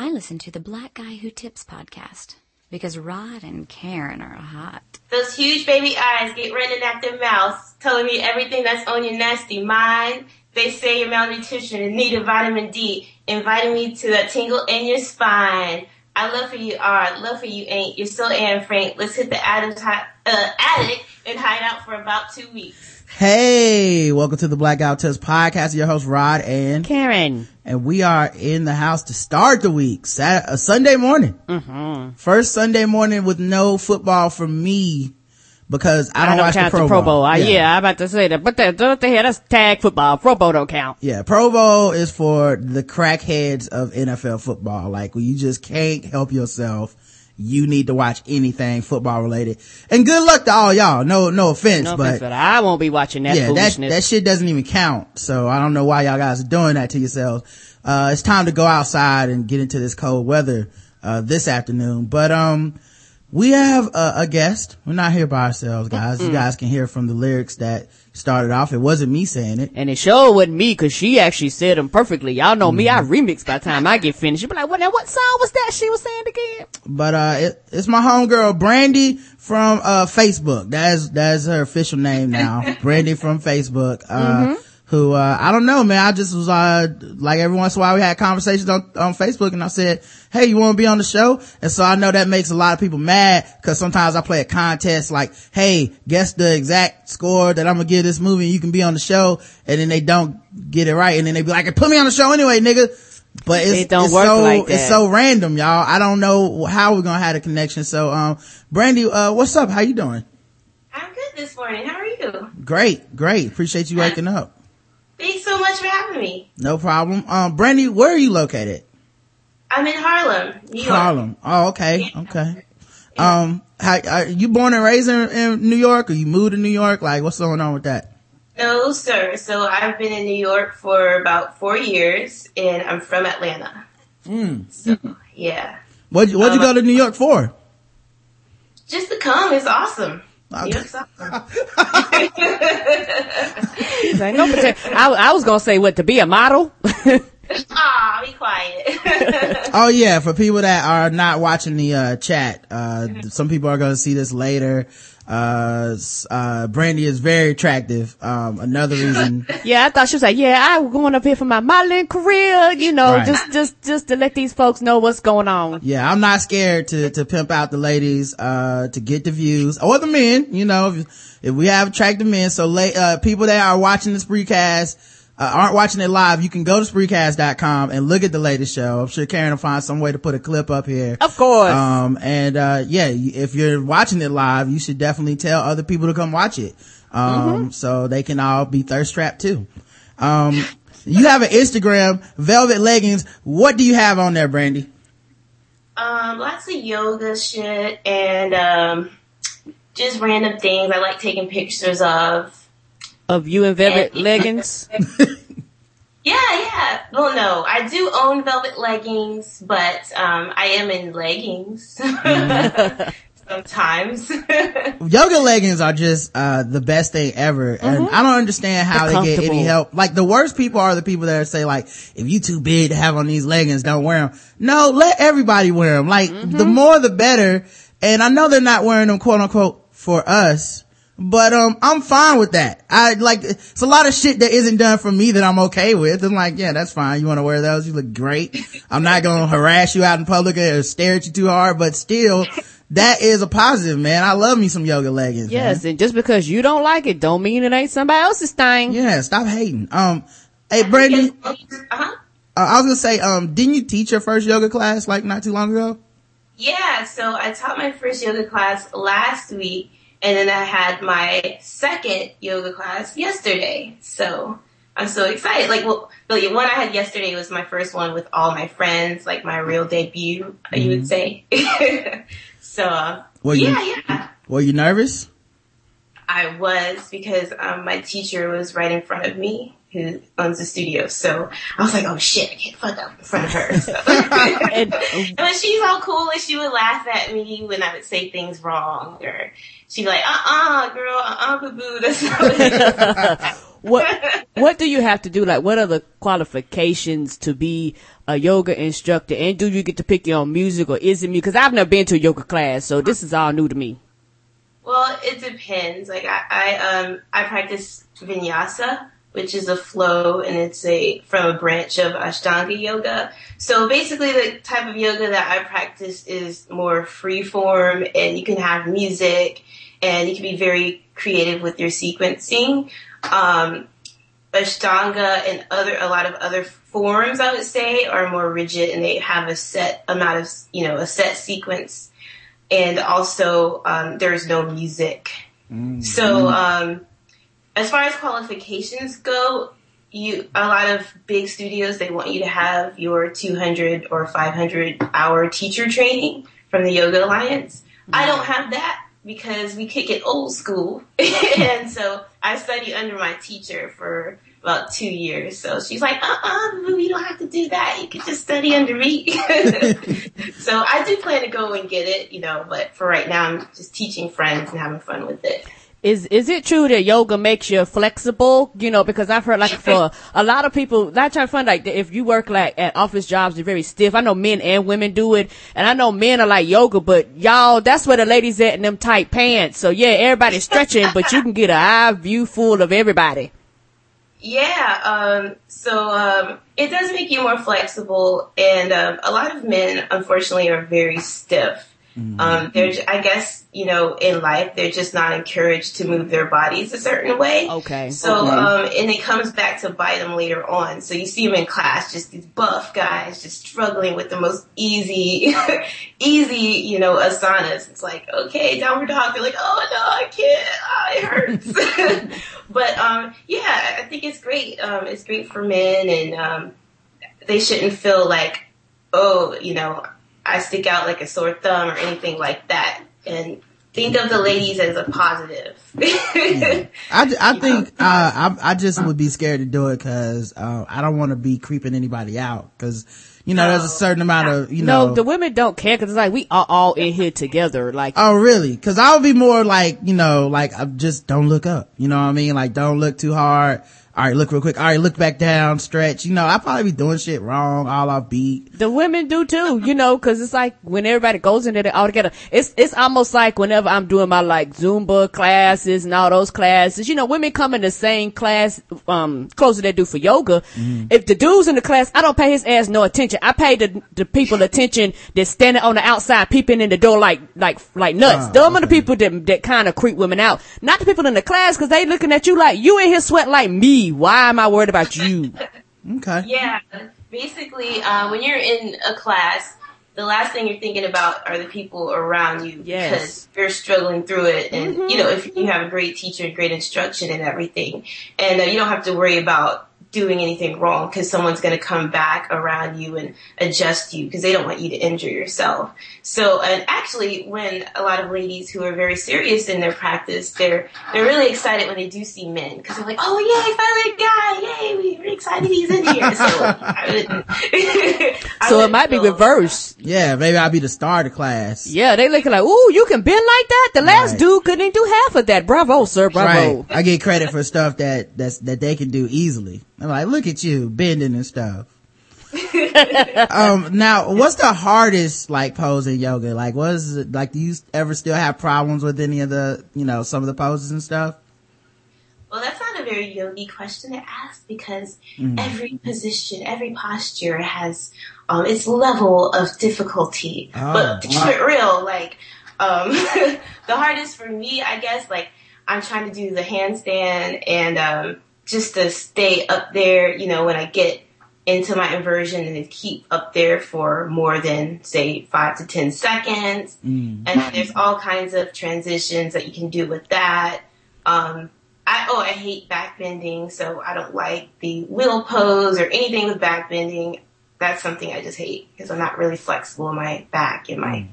I listen to the Black Guy Who Tips podcast because Rod and Karen are hot. Those huge baby eyes get running at their mouths, telling me everything that's on your nasty mind. They say you're malnutrition and need a vitamin D, inviting me to that tingle in your spine. I love for you are, love for you ain't. You're still Anne Frank. Let's hit the attic and hide out for about 2 weeks. Hey, welcome to the Black Guy Who Tips podcast. Your host Rod and Karen, and we are in the house to start the week. Sunday morning, first Sunday morning with no football for me because I don't watch the Pro Bowl. Yeah, I'm about to say that, but what the hell? That's tag football. Pro Bowl don't count. Yeah, Pro Bowl is for the crackheads of NFL football. Like, you just can't help yourself. You need to watch anything football related. And good luck to all y'all. No offense, but I won't be watching that foolishness. That shit doesn't even count. So I don't know why y'all guys are doing that to yourselves. It's time to go outside and get into this cold weather this afternoon. But we have a guest. We're not here by ourselves, guys. You guys can hear from the lyrics that started off. It wasn't me saying it. And it sure wasn't me, because she actually said them perfectly. Y'all know me. I remix by the time I get finished. You'll be like, what song was that she was saying again? But it's my homegirl, Brandy from Facebook. That's her official name now. Brandy from Facebook. Who, I don't know, man. I just was, like, every once in a while we had conversations on Facebook, and I said, hey, you want to be on the show? And so I know that makes a lot of people mad, because sometimes I play a contest like, hey, guess the exact score that I'm going to give this movie, and you can be on the show. And then they don't get it right. And then they be like, put me on the show anyway, nigga. But it's so random, y'all. I don't know how we're going to have a connection. So, Brandy, what's up? How you doing? I'm good this morning. How are you? Great. Appreciate you waking up. Thanks so much for having me. No problem. Brandy, where are you located? I'm in Harlem, New York. Oh, okay. Yeah. Okay. Yeah. Are you born and raised in New York, or you moved to New York? Like, what's going on with that? No, sir. So I've been in New York for about 4 years, and I'm from Atlanta. So, yeah. What'd you go to New York for? Just to come. It's awesome. Like, no potential. I was gonna say to be a model. Be quiet. Oh yeah, for people that are not watching the chat, some people are gonna see this later. Brandy is very attractive. Another reason. Yeah, I thought she was like, I'm going up here for my modeling career, right. just to let these folks know what's going on. Yeah, I'm not scared to pimp out the ladies, to get the views, or the men, if we have attractive men. So people that are watching this precast, aren't watching it live, you can go to Spreecast.com and look at the latest show. I'm sure Karen will find some way to put a clip up here. Of course. If you're watching it live, you should definitely tell other people to come watch it. So they can all be thirst trapped too. You have an Instagram, Velvet Leggings. What do you have on there, Brandy? Lots of yoga shit and, just random things I like taking pictures of. Of you in velvet leggings? Yeah. Well, no, I do own velvet leggings, but I am in leggings sometimes. Yoga leggings are just the best thing ever, and I don't understand how they get any help. Like, the worst people are the people that say, like, if you too big to have on these leggings, don't wear them. No, let everybody wear them. Like, the more the better. And I know they're not wearing them, quote unquote, for us. But, I'm fine with that. It's a lot of shit that isn't done for me that I'm okay with. I'm like, yeah, that's fine. You want to wear those? You look great. I'm not going to harass you out in public or stare at you too hard, but still, that is a positive, man. I love me some yoga leggings. Yes. Man. And just because you don't like it don't mean it ain't somebody else's thing. Yeah. Stop hating. Hey, Brandy, I was going to say, didn't you teach your first yoga class not too long ago? Yeah. So I taught my first yoga class last week. And then I had my second yoga class yesterday. So I'm so excited. The one I had yesterday was my first one with all my friends, my real debut, you would say. So, Were you nervous? I was, because my teacher was right in front of me, who owns the studio. So I was like, oh shit, I can't fuck up in front of her. So. But she's all cool, and she would laugh at me when I would say things wrong, or she'd be like, girl, boo-boo, that's not what it is. What do you have to do? Like, what are the qualifications to be a yoga instructor? And do you get to pick your own music, or is it me? Because I've never been to a yoga class, so this is all new to me. Well, it depends. Like, I practice vinyasa, which is a flow, and it's from a branch of Ashtanga yoga. So basically the type of yoga that I practice is more free form, and you can have music and you can be very creative with your sequencing. Ashtanga and a lot of other forms, I would say, are more rigid, and they have a set amount of, a set sequence. And also, there's no music. Mm-hmm. So, as far as qualifications go, a lot of big studios, they want you to have your 200 or 500 hour teacher training from the Yoga Alliance. Mm-hmm. I don't have that, because we kick it old school. And so I studied under my teacher for about 2 years. So she's like, you don't have to do that. You can just study under me. So I do plan to go and get it, but for right now, I'm just teaching friends and having fun with it. Is it true that yoga makes you flexible? Because I've heard, like, for a lot of people, I try to find, like, if you work, like, at office jobs, they're very stiff. I know men and women do it, and I know men are like yoga, but y'all, that's where the ladies at in them tight pants. So yeah, everybody's stretching, but you can get an eye view full of everybody. Yeah, it does make you more flexible, and a lot of men, unfortunately, are very stiff. In life, they're just not encouraged to move their bodies a certain way. Okay. So, and it comes back to bite them later on. So you see them in class, just these buff guys, just struggling with the most easy, asanas. It's like, okay, downward dog. They're like, oh no, I can't. Oh, it hurts. But, I think it's great. It's great for men, and, they shouldn't feel like, I stick out like a sore thumb or anything like that. And think of the ladies as a positive. Yeah. I think I just would be scared to do it because I don't want to be creeping anybody out because, there's a certain amount of, No, the women don't care because it's like we are all in here together. Like, oh, really? Because I would be more like, I just don't look up. You know what I mean? Like, don't look too hard. All right, look real quick. All right, look back down, stretch. I probably be doing shit wrong, all offbeat. The women do too, cause it's like when everybody goes in there, they all together. It's almost like whenever I'm doing my like Zumba classes and all those classes, women come in the same class, closer they do for yoga. Mm-hmm. If the dude's in the class, I don't pay his ass no attention. I pay the people attention that's standing on the outside peeping in the door like nuts. Them are the people that kind of creep women out. Not the people in the class, cause they looking at you like you in here sweating like me. Why am I worried about you? Okay. Yeah. Basically, when you're in a class, the last thing you're thinking about are the people around you. Yes. Because you're struggling through it. And, if you have a great teacher, great instruction and everything, and you don't have to worry about doing anything wrong because someone's going to come back around you and adjust you because they don't want you to injure yourself. So, and actually when a lot of ladies who are very serious in their practice, they're really excited when they do see men because they're like, oh yay, finally a guy, yay, we're excited he's in here. So So it might be reversed. Yeah, maybe I'll be the star of the class. Yeah, they looking like, ooh, you can bend like that? The last dude couldn't do half of that. Bravo, sir, bravo. Right. I get credit for stuff that they can do easily. I'm like, look at you bending and stuff. Now, what's the hardest pose in yoga? Like, what is it? Like, do you ever still have problems with any of the, some of the poses and stuff? Well, that's not a very yogi question to ask because every position, every posture has its level of difficulty. Oh, but to keep it real, the hardest for me, I guess, I'm trying to do the handstand and just to stay up there, when I get into my inversion and to keep up there for more than, say, 5 to 10 seconds. Mm. And there's all kinds of transitions that you can do with that. I hate backbending, so I don't like the wheel pose or anything with backbending. That's something I just hate because I'm not really flexible in my back and my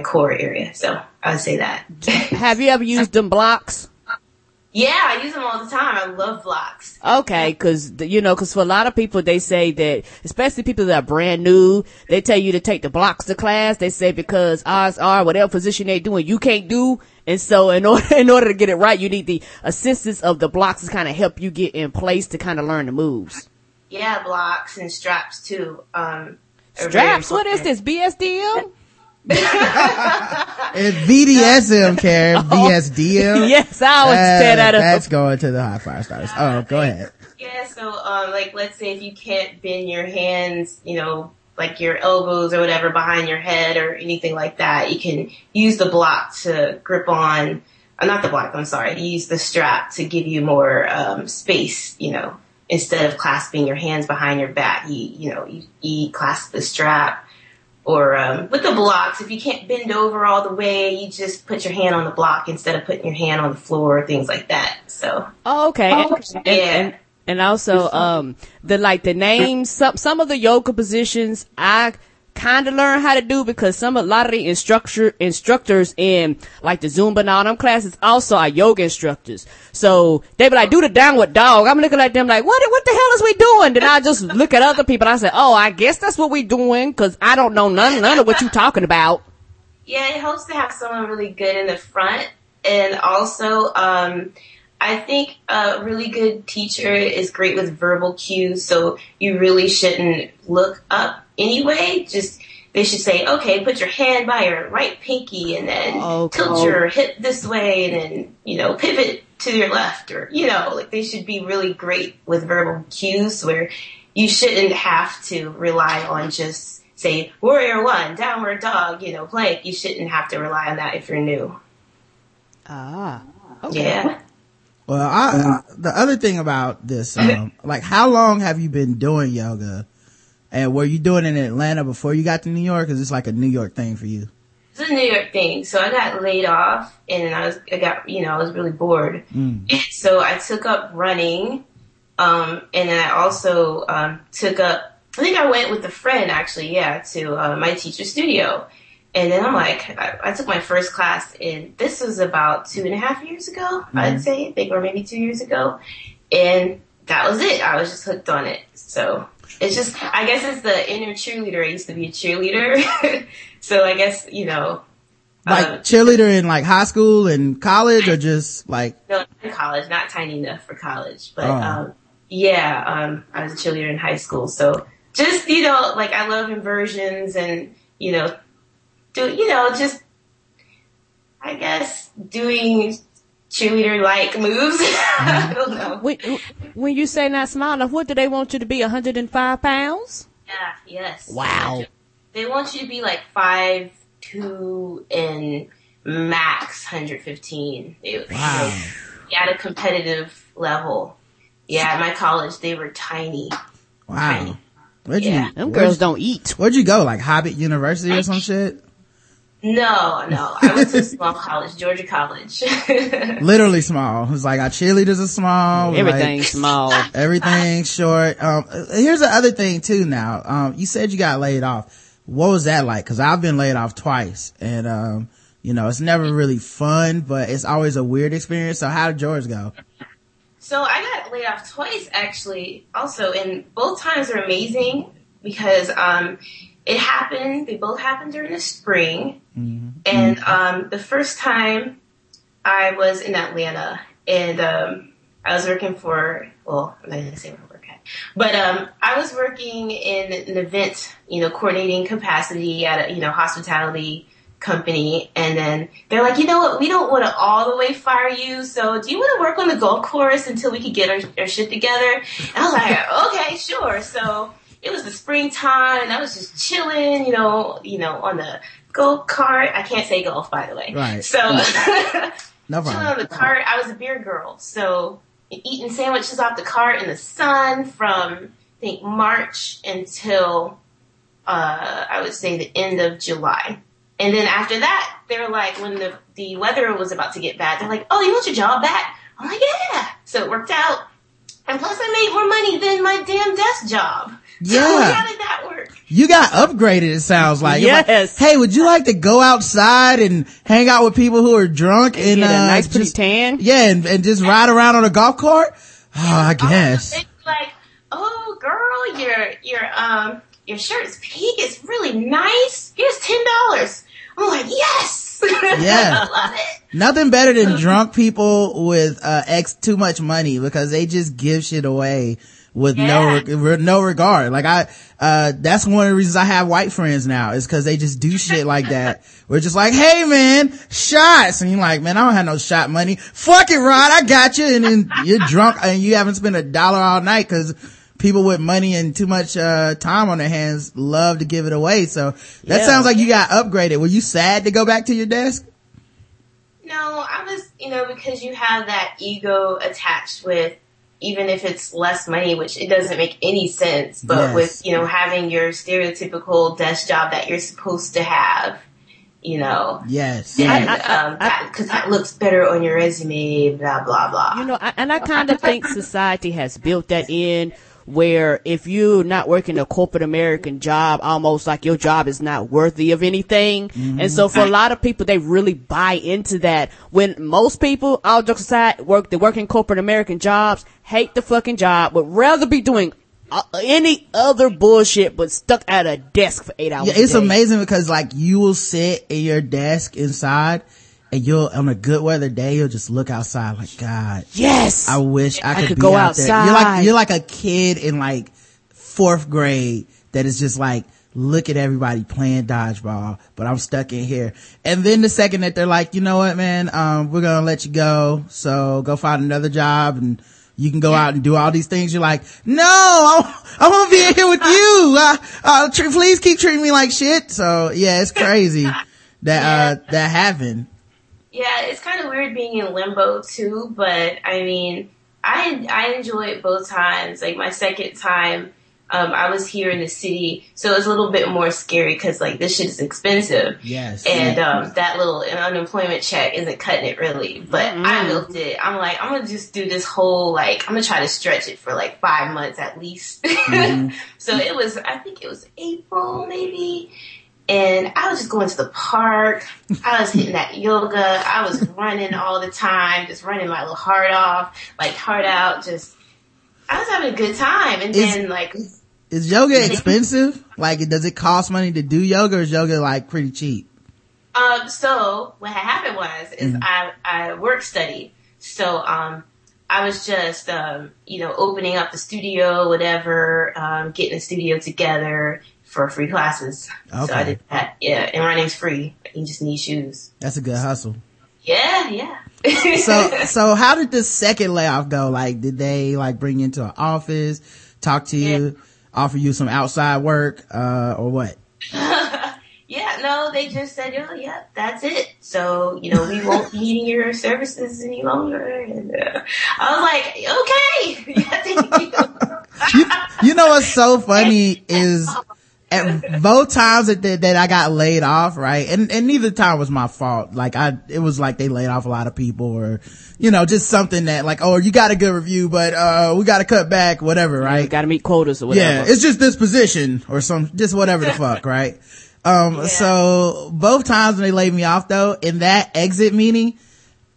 core area. So I would say that. Have you ever used them blocks? Yeah, I use them all the time. I love blocks. Okay, because for a lot of people, they say that, especially people that are brand new, they tell you to take the blocks to class. They say because odds are whatever position they're doing, you can't do. And so in order to get it right, you need the assistance of the blocks to kind of help you get in place to kind of learn the moves. Yeah, blocks and straps too. Straps? What is this, BSDM? It's BDSM, Karen. BSDM. Yes, I always tear that up. That's going to the high five stars. Oh, go ahead. Yeah, so let's say if you can't bend your hands, like your elbows or whatever behind your head or anything like that, you can use the block to grip on. Not the block. I'm sorry. Use the strap to give you more space. Instead of clasping your hands behind your back, you clasp the strap. Or with the blocks, if you can't bend over all the way, you just put your hand on the block instead of putting your hand on the floor, things like that. So okay. And also the names, some of the yoga positions I kind of learned how to do because a lot of the instructors in like the Zumba and all them classes also are yoga instructors. So they be like, do the downward dog. I'm looking at them like, what the hell is we doing? Then I just look at other people and I say, oh, I guess that's what we doing because I don't know none of what you talking about. Yeah, it helps to have someone really good in the front. And also I think a really good teacher is great with verbal cues, so you really shouldn't look up. Anyway, they should say, okay, put your hand by your right pinky and then tilt your hip this way and then, pivot to your left or, they should be really great with verbal cues where you shouldn't have to rely on just say warrior one, downward dog, plank. You shouldn't have to rely on that if you're new. Ah, okay. Yeah. Well, the other thing about this, how long have you been doing yoga? And were you doing it in Atlanta before you got to New York? Is this like a New York thing for you? It's a New York thing. So I got laid off, and I was really bored. Mm. And so I took up running, and then I also took up. I think I went with a friend actually, yeah, to my teacher's studio. And then I'm like, I took my first class, and this was about 2.5 years ago, mm-hmm. I'd say, I think, or maybe 2 years ago, and that was it. I was just hooked on it. So. It's just, I guess it's the inner cheerleader. I used to be a cheerleader. So I guess, Like cheerleader in like high school and college or just like? No, in college, not tiny enough for college. But I was a cheerleader in high school. So just, I love inversions and, doing cheerleader-like moves. I don't know. When you say not small enough, what do they want you to be, 105 pounds? Yeah, yes. Wow. They want you to be like 5'2" and max 115. Wow. At a competitive level. Yeah, at my college, they were tiny. Wow. Tiny. Them girls don't eat. Where'd you go, like Hobbit University or some shit? No. I went to a small college, Georgia College. Literally small. It was like our cheerleaders are small. Everything's small. Everything's short. Here's the other thing too now. You said you got laid off. What was that like? Cause I've been laid off twice and, it's never really fun, but it's always a weird experience. So how did yours go? So I got laid off twice actually also, and both times were amazing because, they both happened during the spring. Mm-hmm. And, the first time I was in Atlanta and, I was working I'm not going to say what I work at, but, I was working in an event, coordinating capacity at a, hospitality company. And then they're like, you know what? We don't want to all the way fire you. So do you want to work on the golf course until we can get our shit together? And I was like, okay, sure. So, it was the springtime, and I was just chilling, on the go-kart. I can't say golf, by the way. Right. So, no problem. Chilling on the cart. I was a beer girl. So, eating sandwiches off the cart in the sun from, I think, March until, I would say, the end of July. And then after that, they were like, when the weather was about to get bad, they're like, oh, you want your job back? I'm like, yeah. So, it worked out. And plus, I made more money than my damn desk job. Yeah. So how did that work? You got upgraded, it sounds like. Yes. Like, hey, would you like to go outside and hang out with people who are drunk and get a nice pretty tan? Yeah, and just ride around on a golf cart? Oh, I guess. It's like, oh girl, your shirt is pink, it's really nice. Here's $10. I'm like, yes. Yeah. I love it. Nothing better than drunk people with too much money, because they just give shit away with no regard. Like I that's one of the reasons I have white friends now, is because they just do shit like that. We're just like, hey man, shots, and you're like, man, I don't have no shot money. Fuck it, Rod, I got you. And then you're drunk and you haven't spent $1 all night, because people with money and too much time on their hands love to give it away. So that sounds like you got upgraded. Were you sad to go back to your desk? No, I was, because you have that ego attached with, even if it's less money, which it doesn't make any sense, but with, having your stereotypical desk job that you're supposed to have, Yes. And, because that looks better on your resume, blah, blah, blah. I kind of think society has built that in, where if you're not working a corporate American job, almost like your job is not worthy of anything. Mm-hmm. And so for a lot of people, they really buy into that, when most people, all jokes aside, work in corporate American jobs, hate the fucking job, would rather be doing any other bullshit but stuck at a desk for 8 hours. Yeah, it's amazing, because like you will sit at your desk inside, and you'll, on a good weather day, you'll just look outside like, God, yes, I wish I could go outside. You're like a kid in like 4th grade that is just like, look at everybody playing dodgeball, but I'm stuck in here. And then the second that they're like, you know what, man, we're gonna let you go, so go find another job and you can go out and do all these things. You're like, no, I want to be in here with you. Please keep treating me like shit. So yeah, it's crazy that happened. Yeah, it's kind of weird being in limbo too, but I mean, I enjoyed both times. Like my second time, I was here in the city, so it was a little bit more scary, because like this shit is expensive. Yes. And that little unemployment check isn't cutting it really, but I milked it. I'm like, I'm gonna just do this whole, like, I'm gonna try to stretch it for like 5 months at least. Mm-hmm. So it was, I think it was April maybe. And I was just going to the park. I was hitting that yoga. I was running all the time, just running my little heart out. Just, I was having a good time. And then like, is yoga expensive? Like, does it cost money to do yoga, or is yoga like pretty cheap? So what had happened was, is I work study. So, I was just, opening up the studio, whatever, getting the studio together for free classes. Okay. So I did that. Yeah. And running's free. You just need shoes. That's a good hustle. Yeah. Yeah. So how did the second layoff go? Like, did they like bring you into an office, talk to you, offer you some outside work, or what? No, they just said, that's it. So, we won't be needing your services any longer. And I was like, okay. You know what's so funny is, at both times that I got laid off, right? And neither time was my fault. Like it was like they laid off a lot of people, or, just something that like, oh, you got a good review, but, we got to cut back, whatever, right? You got to meet quotas or whatever. Yeah. It's just this position or just whatever the fuck, right? So both times when they laid me off though, in that exit meeting,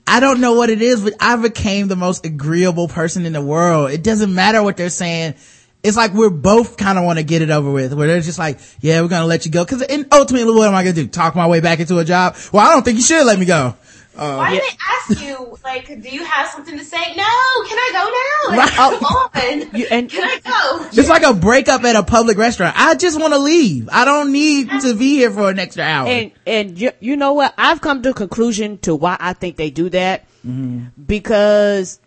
I don't know what it is, but I became the most agreeable person in the world. It doesn't matter what they're saying. It's like we're both kind of want to get it over with, where they're just like, yeah, we're going to let you go. Cause ultimately, what am I going to do? Talk my way back into a job? Well, I don't think you should let me go. Why did they ask you, like, do you have something to say? No, can I go now? Like, come on. Can I go? It's like a breakup at a public restaurant. I just want to leave. I don't need to be here for an extra hour. And you know what? I've come to a conclusion to why I think they do that. Mm-hmm. Because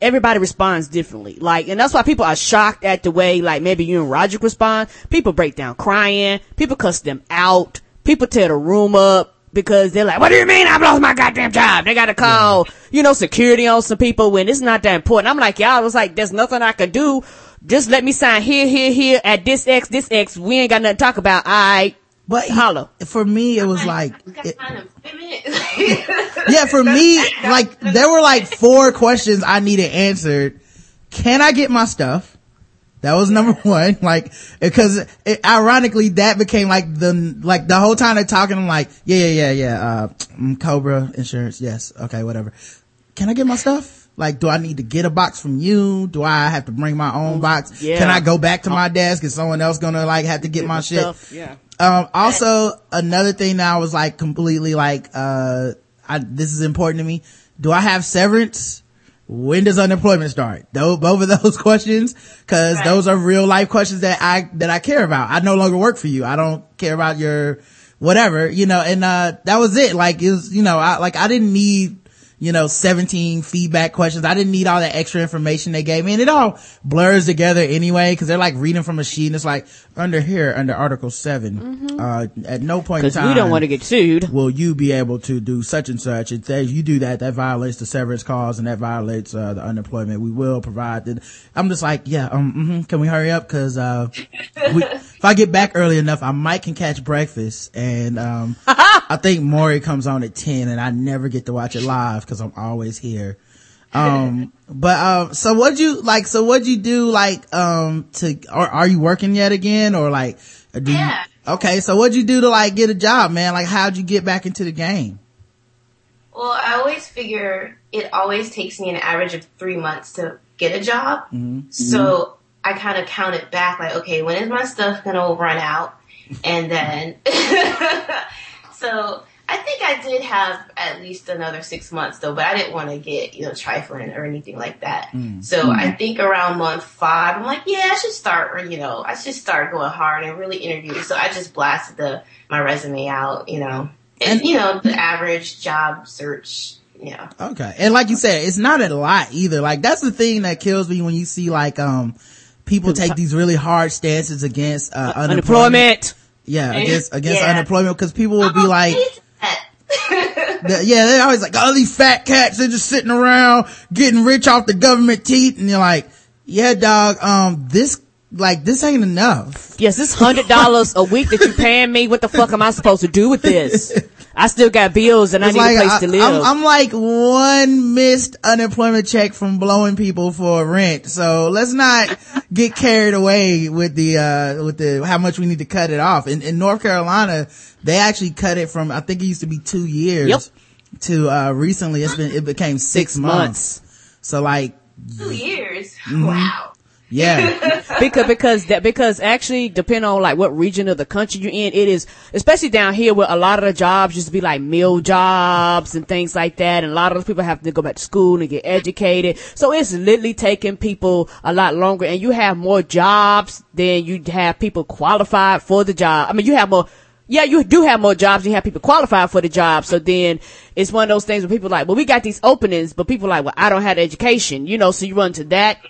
everybody responds differently. Like, and that's why people are shocked at the way, like, maybe you and Roger respond. People break down crying. People cuss them out. People tear the room up because they're like, what do you mean I've lost my goddamn job? They got to call, security on some people when it's not that important. I'm like, y'all, it's like, there's nothing I could do. Just let me sign here at this X. We ain't got nothing to talk about. All right. But for me, it was like, for me, like there were like 4 questions I needed answered. Can I get my stuff? That was number one. Like, because ironically, that became like the whole time they're talking, I'm like, Cobra insurance. Yes. Okay. Whatever. Can I get my stuff? Like, do I need to get a box from you? Do I have to bring my own box? Yeah. Can I go back to my desk? Is someone else going to like have to get my shit? Stuff. Yeah. Also another thing that I was like completely like, this is important to me. Do I have severance? When does unemployment start? Both of those questions, because those are real life questions that I care about. I no longer work for you. I don't care about your whatever, you know. And that was it. Like, it was, you know, I didn't need, you know, 17 feedback questions. I didn't need all that extra information they gave me, and it all blurs together anyway because they're like reading from a sheet and it's like under Article 7, at no point in time, we don't want to get sued, will you be able to do such and such. It says you do that violates the severance clause and that violates the unemployment. We will provide that. I'm just like, can we hurry up, because if I get back early enough, I might can catch breakfast. And I think Maury comes on at 10 and I never get to watch it live because I'm always here. So what'd you do, like, are you working yet again, or like, okay, so what'd you do to like get a job, man? Like, how'd you get back into the game? Well, I always figure it always takes me an average of 3 months to get a job. Mm-hmm. So I kind of count it back, like, okay, when is my stuff going to run out? And then, so I think I did have at least another 6 months though, but I didn't want to get, you know, trifling or anything like that. Mm. So I think around month 5, I'm like, I should start, or, you know, I should start going hard and really interview. So I just blasted my resume out, you know, and you know, the average job search. Yeah. Okay. And like you said, it's not a lot either. Like, that's the thing that kills me when you see like, people take these really hard stances against unemployment. Yeah, against unemployment, because people will be like, they're always like, all these fat cats, they're just sitting around getting rich off the government teat, and you're like, yeah, dog, this ain't enough. Yes, this $100 a week that you paying me, what the fuck am I supposed to do with this? I still got bills and I need a place to live. I'm like one missed unemployment check from blowing people for rent. So let's not get carried away with how much we need to cut it off. In North Carolina, they actually cut it from, I think it used to be 2 years to, recently it became 6 months. So like 2 years. Mm-hmm. Wow. Yeah. because actually, depending on like what region of the country you're in, it is, especially down here where a lot of the jobs used to be like meal jobs and things like that, and a lot of those people have to go back to school and get educated, so it's literally taking people a lot longer, and you have more jobs than you have people qualified for the job. I mean, you do have more jobs than you have people qualified for the job. So then it's one of those things where people are like, well, we got these openings, but people are like, well, I don't have the education, you know, so you run to that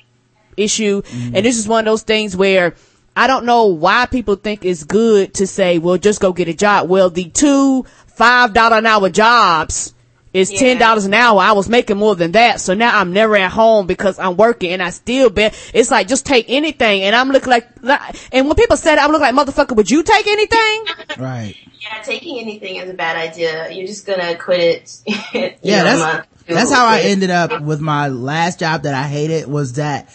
issue. Mm-hmm. And this is one of those things where I don't know why people think it's good to say, well, just go get a job. Well, the two $5 an hour jobs is $10 an hour. I was making more than that, so now I'm never at home because I'm working, and I still it's like, just take anything. And I'm looking like, and when people said, I look like, motherfucker, would you take anything? Right. Yeah, taking anything is a bad idea. You're just gonna quit it. Yeah, that's how I ended up with my last job that I hated, was that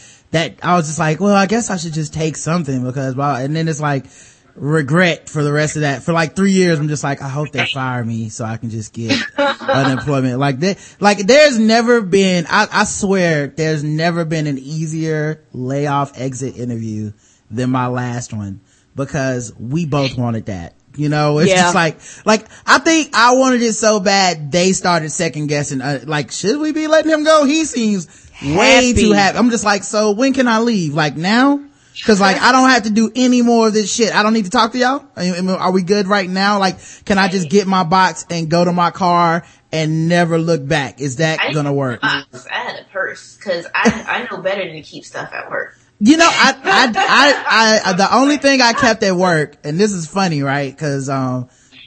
I was just like, well, I guess I should just take something, because, well, and then it's like regret for the rest of that. For like 3 years, I'm just like, I hope they fire me so I can just get unemployment. There's never been, I swear, there's never been an easier layoff exit interview than my last one, because we both wanted that. You know, it's just like, I think I wanted it so bad they started second guessing, like, should we be letting him go? He seems way too happy. I'm just like, so when can I leave? Like, now? Cause like, I don't have to do any more of this shit. I don't need to talk to y'all. Are we good right now? Like, can I just get my box and go to my car and never look back? Is that gonna work? I had a purse, cause I know better than to keep stuff at work. You know, I the only thing I kept at work, and this is funny, right? Cause,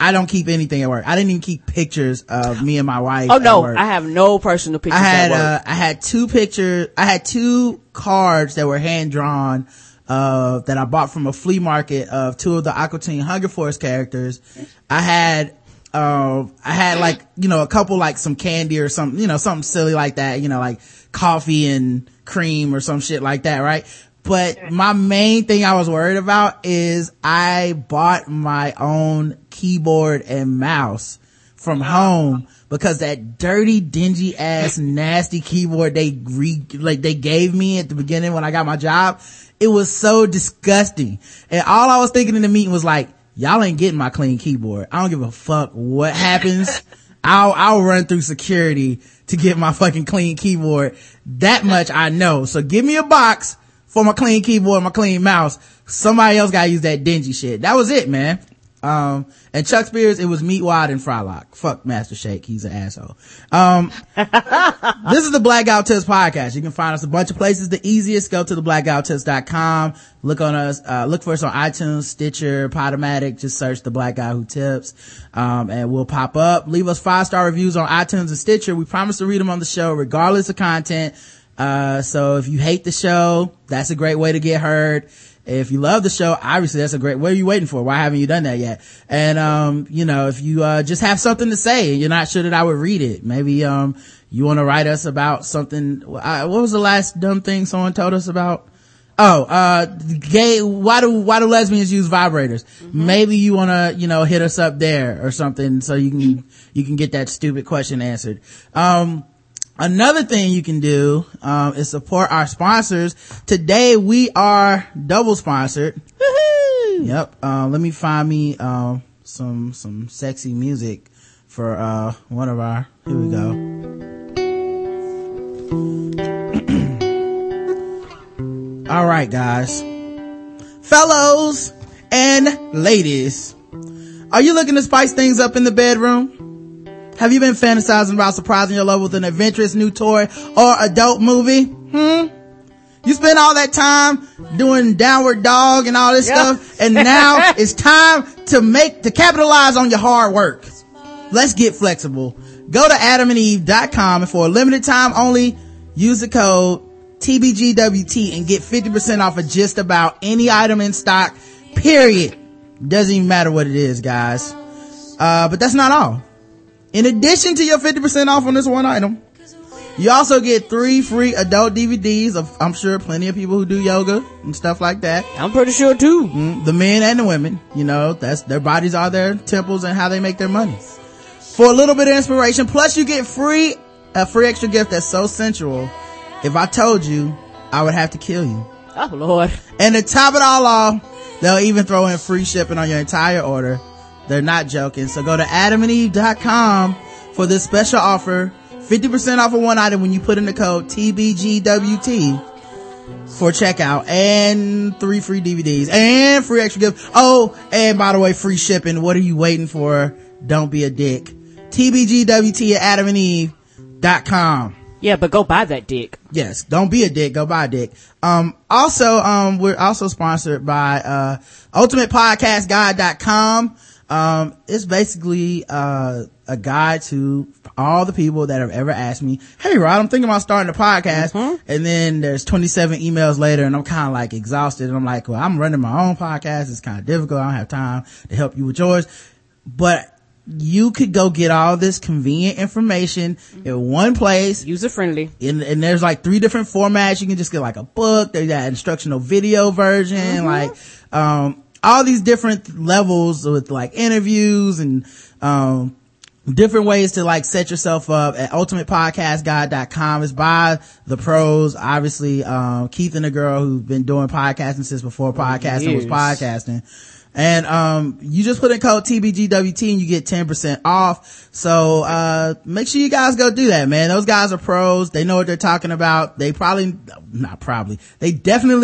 I don't keep anything at work. I didn't even keep pictures of me and my wife. Oh no, at work. I have no personal pictures at work. I had two cards that were hand drawn, that I bought from a flea market, of two of the Aqua Teen Hunger Force characters. I had like, you know, a couple, like some candy or something, you know, something silly like that, you know, like coffee and cream or some shit like that, right? But my main thing I was worried about is I bought my own keyboard and mouse from home, because that dirty, dingy ass, nasty keyboard they gave me at the beginning when I got my job, it was so disgusting. And all I was thinking in the meeting was like, y'all ain't getting my clean keyboard. I don't give a fuck what happens. I'll run through security to get my fucking clean keyboard. That much I know. So give me a box for my clean keyboard, my clean mouse. Somebody else gotta use that dingy shit. That was it, man. And Chuck Spears, it was Meat Wad and Frylock. Fuck Master Shake, he's an asshole. This is the Black Guy Who Tips podcast. You can find us a bunch of places. The easiest, go to the blackguywhotips.com. Look on us, look for us on iTunes, Stitcher, Podomatic. Just search the Black Guy Who Tips, and we'll pop up. Leave us 5-star reviews on iTunes and Stitcher. We promise to read them on the show regardless of content. So if you hate the show, that's a great way to get heard. If you love the show, obviously that's a great, what are you waiting for? Why haven't you done that yet? And, you know, if you, just have something to say and you're not sure that I would read it, maybe, you want to write us about something. What was the last dumb thing someone told us about? Oh, gay, why do lesbians use vibrators? Mm-hmm. Maybe you want to, you know, hit us up there or something so you can get that stupid question answered. Another thing you can do is support our sponsors. Today we are double sponsored. Woohoo! Yep. Let me find me some sexy music for one of our. Here we go. All right, guys, fellows and ladies, are you looking to spice things up in the bedroom? Have you been fantasizing about surprising your love with an adventurous new toy or adult movie? You spend all that time doing downward dog and all this stuff, and now it's time to capitalize on your hard work. Let's get flexible. Go to adamandeve.com, and for a limited time only, use the code TBGWT and get 50% off of just about any item in stock, period. Doesn't even matter what it is, guys. But that's not all. In addition to your 50% off on this one item, you also get 3 free adult DVDs of, I'm sure, plenty of people who do yoga and stuff like that. I'm pretty sure too. The men and the women, you know, that's, their bodies are their temples and how they make their money. For a little bit of inspiration, plus you get a free extra gift that's so sensual. If I told you, I would have to kill you. Oh Lord. And to top it all off, they'll even throw in free shipping on your entire order. They're not joking. So go to adamandeve.com for this special offer. 50% off of one item when you put in the code TBGWT for checkout, and 3 free DVDs and free extra gift. Oh, and by the way, free shipping. What are you waiting for? Don't be a dick. TBGWT at adamandeve.com. Yeah, but go buy that dick. Yes, don't be a dick, go buy a dick. Also, we're also sponsored by UltimatePodcastGuide.com. It's basically a guide to all the people that have ever asked me, hey Rod, I'm thinking about starting a podcast, and then there's 27 emails later and I'm kind of like exhausted, and I'm like, well, I'm running my own podcast, it's kind of difficult, I don't have time to help you with yours. But you could go get all this convenient information in one place, user friendly, and there's like 3 different formats. You can just get like a book, there's that instructional video version, like all these different levels with like interviews and different ways to like set yourself up at ultimatepodcastguide.com. It's by the pros, obviously, Keith and the girl who've been doing podcasting since before podcasting was podcasting. And you just put in code TBGWT and you get 10% off. So make sure you guys go do that, man. Those guys are pros. They know what they're talking about. They definitely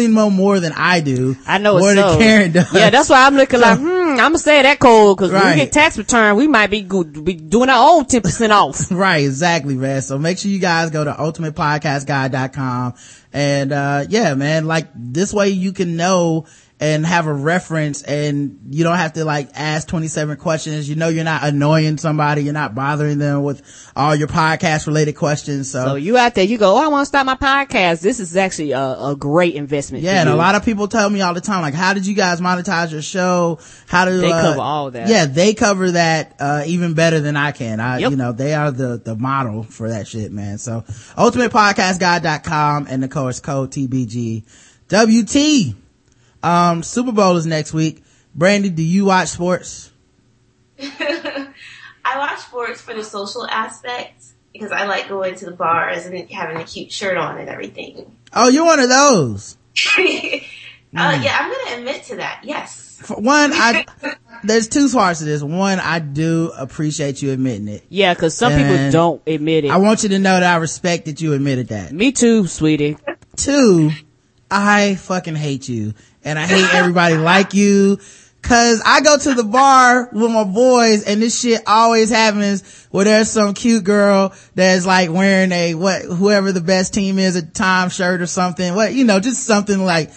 know more than I do. I know more than Karen does. Yeah, that's why I'm looking like, I'm gonna say that code, because when we get tax return, we might be doing our own 10% off. Right, exactly, man. So make sure you guys go to ultimatepodcastguide.com, and yeah, man, like this way you can know and have a reference, and you don't have to like ask 27 questions. You know, you're not annoying somebody, you're not bothering them with all your podcast related questions. So you out there, you go, I want to start my podcast, this is actually a great investment. Yeah, and a lot of people tell me all the time, like, how did you guys monetize your show? How do they cover all that? Yeah, they cover that even better than I can. You know, they are the model for that shit, man. So ultimatepodcastguide.com, and the code is code TBG. WT. Super Bowl is next week. Brandy, do you watch sports? I watch sports for the social aspect because I like going to the bars and having a cute shirt on and everything. Oh, you're one of those. Yeah, I'm going to admit to that. Yes. For one, there's two parts to this. One, I do appreciate you admitting it. Yeah, because some people don't admit it. I want you to know that I respect that you admitted that. Me too, sweetie. Two, I fucking hate you. And I hate everybody like you. Cause I go to the bar with my boys and this shit always happens where there's some cute girl that's like wearing whoever the best team is at the time shirt or something. Just something like a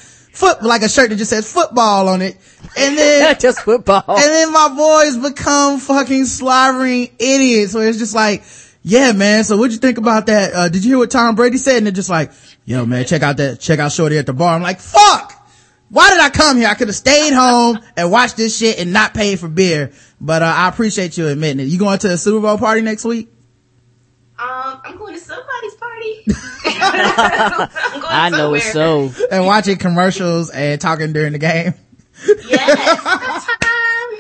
shirt that just says football on it. And then just football. And then my boys become fucking slobbering idiots where it's just like, yeah, man. So what'd you think about that? Did you hear what Tom Brady said? And they're just like, yo, man, check out Shorty at the bar. I'm like, fuck. Why did I come here? I could have stayed home and watched this shit and not paid for beer. But I appreciate you admitting it. You going to a Super Bowl party next week? I'm going to somebody's party. I know it's so. And watching commercials and talking during the game. Yes, that's time.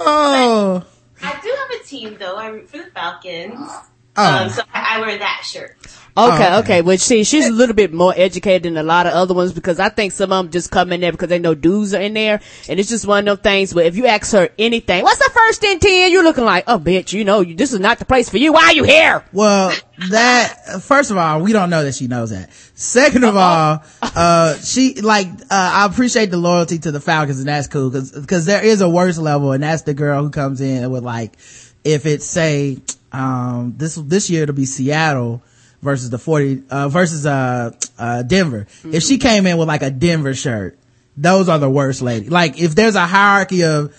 Oh. I do have a team though. I root for the Falcons. Oh. So I wear that shirt. Okay. Well, she's a little bit more educated than a lot of other ones because I think some of them just come in there because they know dudes are in there. And it's just one of them things where if you ask her anything, what's the first and 10? You're looking like, oh, bitch, this is not the place for you. Why are you here? Well, first of all, we don't know that she knows that. Second of all, I appreciate the loyalty to the Falcons and that's cool because there is a worse level and that's the girl who comes in with if it's say, this year it'll be Seattle. Versus the 40, Denver. Mm-hmm. If she came in with a Denver shirt, those are the worst ladies. If there's a hierarchy of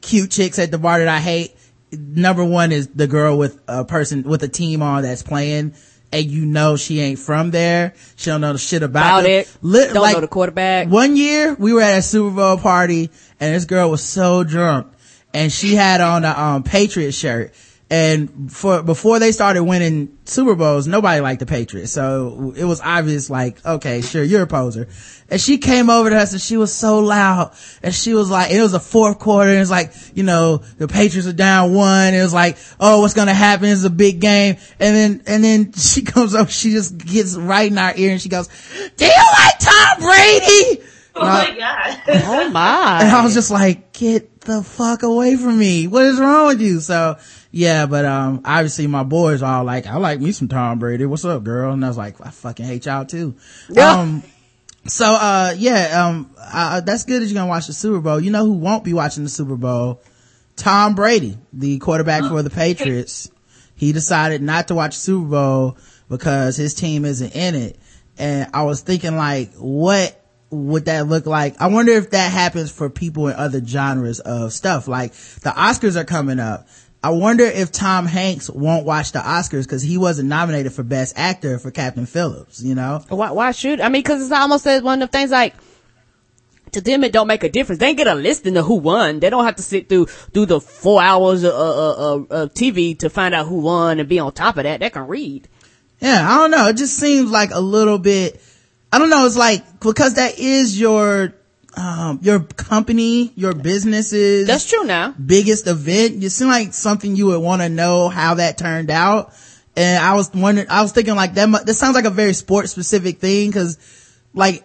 cute chicks at the bar that I hate, number one is the girl with a person with a team on that's playing. And she ain't from there. She don't know the shit about it. Don't know the quarterback. One year we were at a Super Bowl party and this girl was so drunk and she had on a Patriots shirt. And before they started winning Super Bowls, nobody liked the Patriots. So it was obvious, okay, sure, you're a poser. And she came over to us and she was so loud. And she was it was the fourth quarter and it's the Patriots are down one. It was oh, what's going to happen? It's a big game. And then she comes up, she just gets right in our ear and she goes, do you like Tom Brady? Oh my God. Oh my. And I was just get the fuck away from me. What is wrong with you? So, yeah, but, obviously my boys are all I like me some Tom Brady. What's up, girl? And I was I fucking hate y'all too. Yeah. That's good that you're gonna watch the Super Bowl. You know who won't be watching the Super Bowl? Tom Brady, the quarterback for the Patriots. He decided not to watch the Super Bowl because his team isn't in it. And I was thinking what would that look like? I wonder if that happens for people in other genres of stuff. The Oscars are coming up. I wonder if Tom Hanks won't watch the Oscars because he wasn't nominated for Best Actor for Captain Phillips, Why should? I mean, because it's almost one of the things to them it don't make a difference. They get a listing of who won. They don't have to sit through the 4 hours of TV to find out who won and be on top of that. They can read. Yeah, I don't know. It just seems a little bit, I don't know. It's because that is your company, your businesses. That's true now. Biggest event. You seem like something you would want to know how that turned out. And I was wondering, I was thinking that sounds like a very sports specific thing. Cause I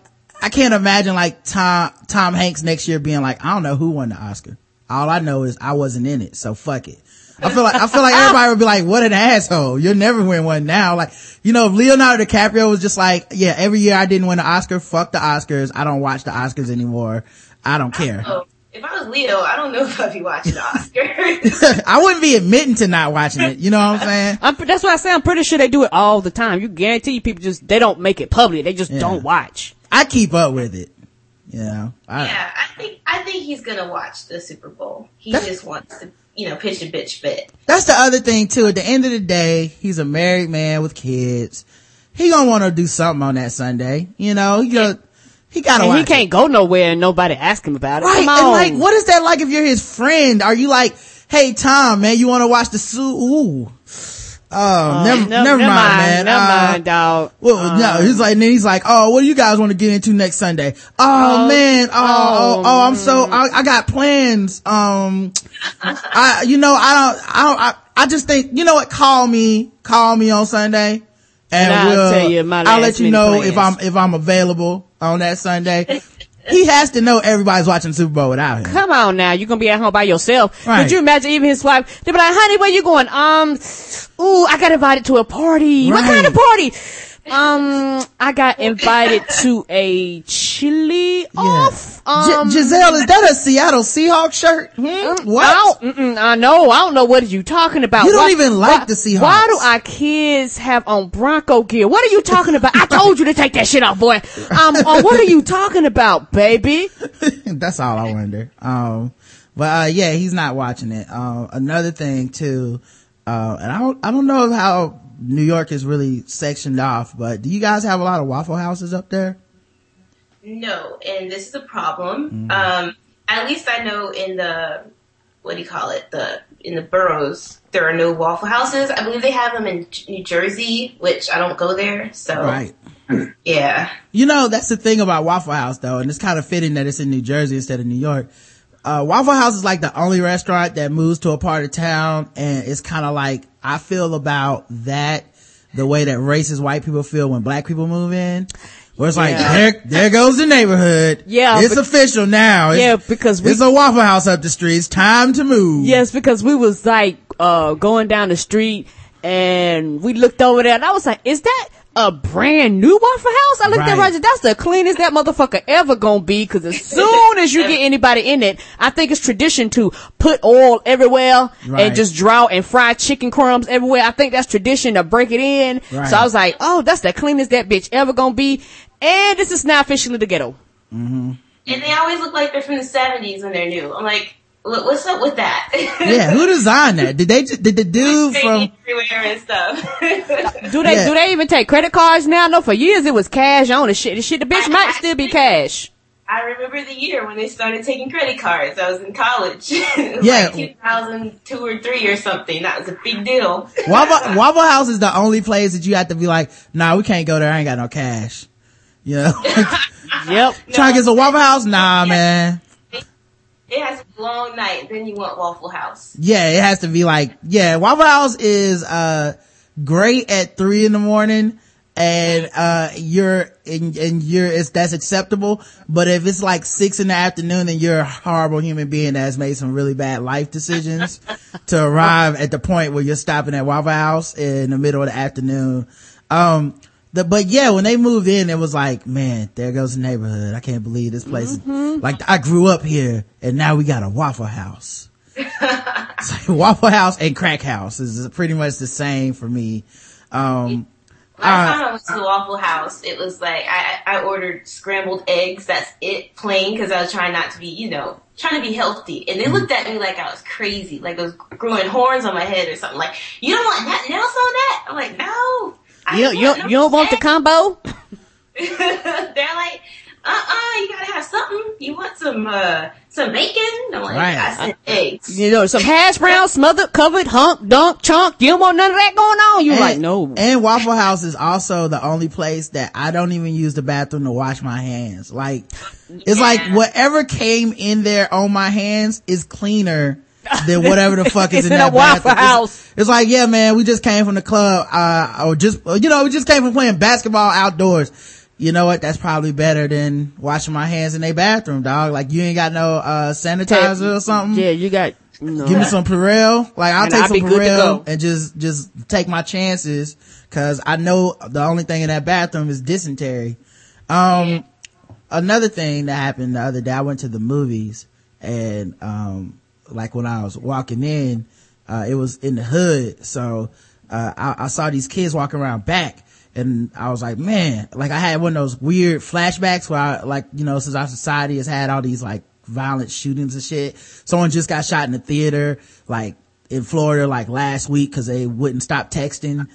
can't imagine Tom Hanks next year being I don't know who won the Oscar. All I know is I wasn't in it. So fuck it. I feel like everybody would be what an asshole. You'll never win one now. If Leonardo DiCaprio was just yeah, every year I didn't win an Oscar. Fuck the Oscars. I don't watch the Oscars anymore. I don't care. If I was Leo, I don't know if I'd be watching the Oscars. I wouldn't be admitting to not watching it. You know what I'm saying? That's why I say I'm pretty sure they do it all the time. You guarantee people they don't make it public. They just don't watch. I keep up with it. I think he's gonna watch the Super Bowl. He just wants to. Pitch a bitch fit. That's the other thing too. At the end of the day, he's a married man with kids. He gonna want to do something on that Sunday. He gotta. And he can't go nowhere and nobody ask him about it. Right? Come on. And what is that if you're his friend? Are you hey Tom, man, you want to watch the Ooh, Never mind, man. Never mind, dog. Well, no, he's like, oh, what do you guys want to get into next Sunday? Oh man, I got plans. I just think, call me on Sunday and I'll let you know plans. if I'm available on that Sunday. He has to know everybody's watching Super Bowl without him. Come on now. You're going to be at home by yourself. Right. Could you imagine even his wife? They'd be like, honey, where you going? I got invited to a party. Right. What kind of party? I got invited to a chili off. Giselle, is that a Seattle Seahawks shirt? What? I don't know what you talking about. You don't even like the Seahawks. Why do our kids have on Bronco gear? What are you talking about? I told you to take that shit off, boy. What are you talking about, baby? That's all I wonder. But he's not watching it. Another thing too, and I don't know how New York is really sectioned off, but do you guys have a lot of Waffle Houses up there? No, and this is a problem. Mm-hmm. At least I know in the boroughs, there are no Waffle Houses. I believe they have them in New Jersey, which I don't go there, so. Right. Yeah. That's the thing about Waffle House, though, and it's kind of fitting that it's in New Jersey instead of New York. Waffle House is like the only restaurant that moves to a part of town, and it's kind of like, I feel about that the way that racist white people feel when black people move in, where it's like, there goes the neighborhood. Yeah. It's official now. Because it's a Waffle House up the street. It's time to move. Yes, because we was like, going down the street and we looked over there and I was like, is that a brand new Waffle House? I looked at Roger, that's the cleanest that motherfucker ever gonna be, because as soon as you get anybody in it, I think it's tradition to put oil everywhere and just draw and fry chicken crumbs everywhere. I think that's tradition to break it in. Right. So I was like, oh, that's the cleanest that bitch ever gonna be. And this is now officially the ghetto. Mm-hmm. And they always look like they're from the 70s when they're new. I'm like, what's up with that? Yeah, who designed that? Did the dude from everywhere and stuff? Do they even take credit cards now? No, for years it was cash on and shit. The bitch might still be cash. I remember the year when they started taking credit cards. I was in college. Yeah, like 2002 or 3 or something. That was a big deal. Waffle House is the only place that you have to be like, nah, we can't go there. I ain't got no cash. Yep. Trying to get a Waffle House? Nah, man. It has to be a long night, then you want Waffle House. Yeah, it has to be like, Waffle House is, great at 3 a.m. and, that's acceptable. But if it's like 6 p.m, then you're a horrible human being that has made some really bad life decisions to arrive at the point where you're stopping at Waffle House in the middle of the afternoon. When they moved in, it was like, man, there goes the neighborhood. I can't believe this place. Mm-hmm. Like, I grew up here, and now we got a Waffle House. It's like Waffle House and Crack House is pretty much the same for me. Last time I went to the Waffle House, it was like, I ordered scrambled eggs. That's it, plain, because I was trying not to be, trying to be healthy. And they looked at me like I was crazy, like I was growing horns on my head or something. Like, you don't want nothing else on that? I'm like, no. You don't want the combo? They're like, you gotta have something. You want some bacon? I'm like, I said eggs. Some hash browns, smothered, covered, hump, dunk, chunk. You don't want none of that going on. You're like, no. And Waffle House is also the only place that I don't even use the bathroom to wash my hands. Like, it's like whatever came in there on my hands is cleaner than whatever the fuck is in that Waffle House. It's like, yeah, man, we just came from the club, we just came from playing basketball outdoors. You know what? That's probably better than washing my hands in their bathroom, dog. Like, you ain't got no sanitizer or something. Yeah, you got. Give me some Purell. Like, I'll take some Purell and just take my chances, because I know the only thing in that bathroom is dysentery. Another thing that happened the other day, I went to the movies, and like when I was walking in, it was in the hood. So, I saw these kids walking around back, and I was like, man, like I had one of those weird flashbacks where I, like, since our society has had all these like violent shootings and shit. Someone just got shot in the theater, like in Florida, like last week, cause they wouldn't stop texting.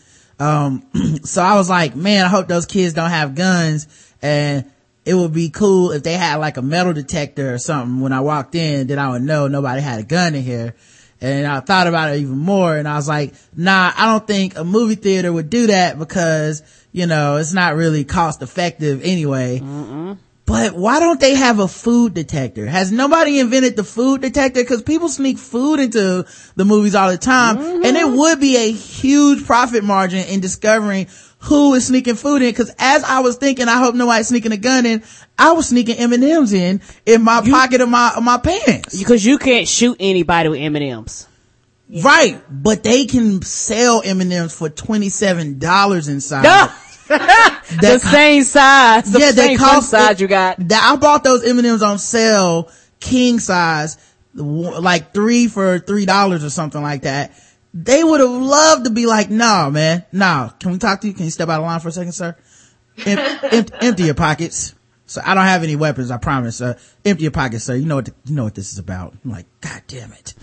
So I was like, man, I hope those kids don't have guns, and it would be cool if they had like a metal detector or something. When I walked in, then I would know nobody had a gun in here. And I thought about it even more, and I was like, nah, I don't think a movie theater would do that because, you know, it's not really cost effective anyway. Mm-mm. But why don't they have a food detector? Has nobody invented the food detector? Because people sneak food into the movies all the time, mm-hmm. and it would be a huge profit margin in discovering who is sneaking food in. Because as I was thinking, I hope nobody's sneaking a gun in, I was sneaking M&Ms in my pocket of my pants. Because you can't shoot anybody with M&Ms. Yeah. Right, but they can sell M&Ms for $27 inside. No. The same size. The yeah, same size you got. I bought those M&Ms on sale, king size, like 3 for $3 or something like that. They would have loved to be like, nah, man, nah. Can we talk to you? Can you step out of line for a second, sir? Empty your pockets. So I don't have any weapons, I promise. Empty your pockets, sir. You know what this is about. I'm like, God damn it.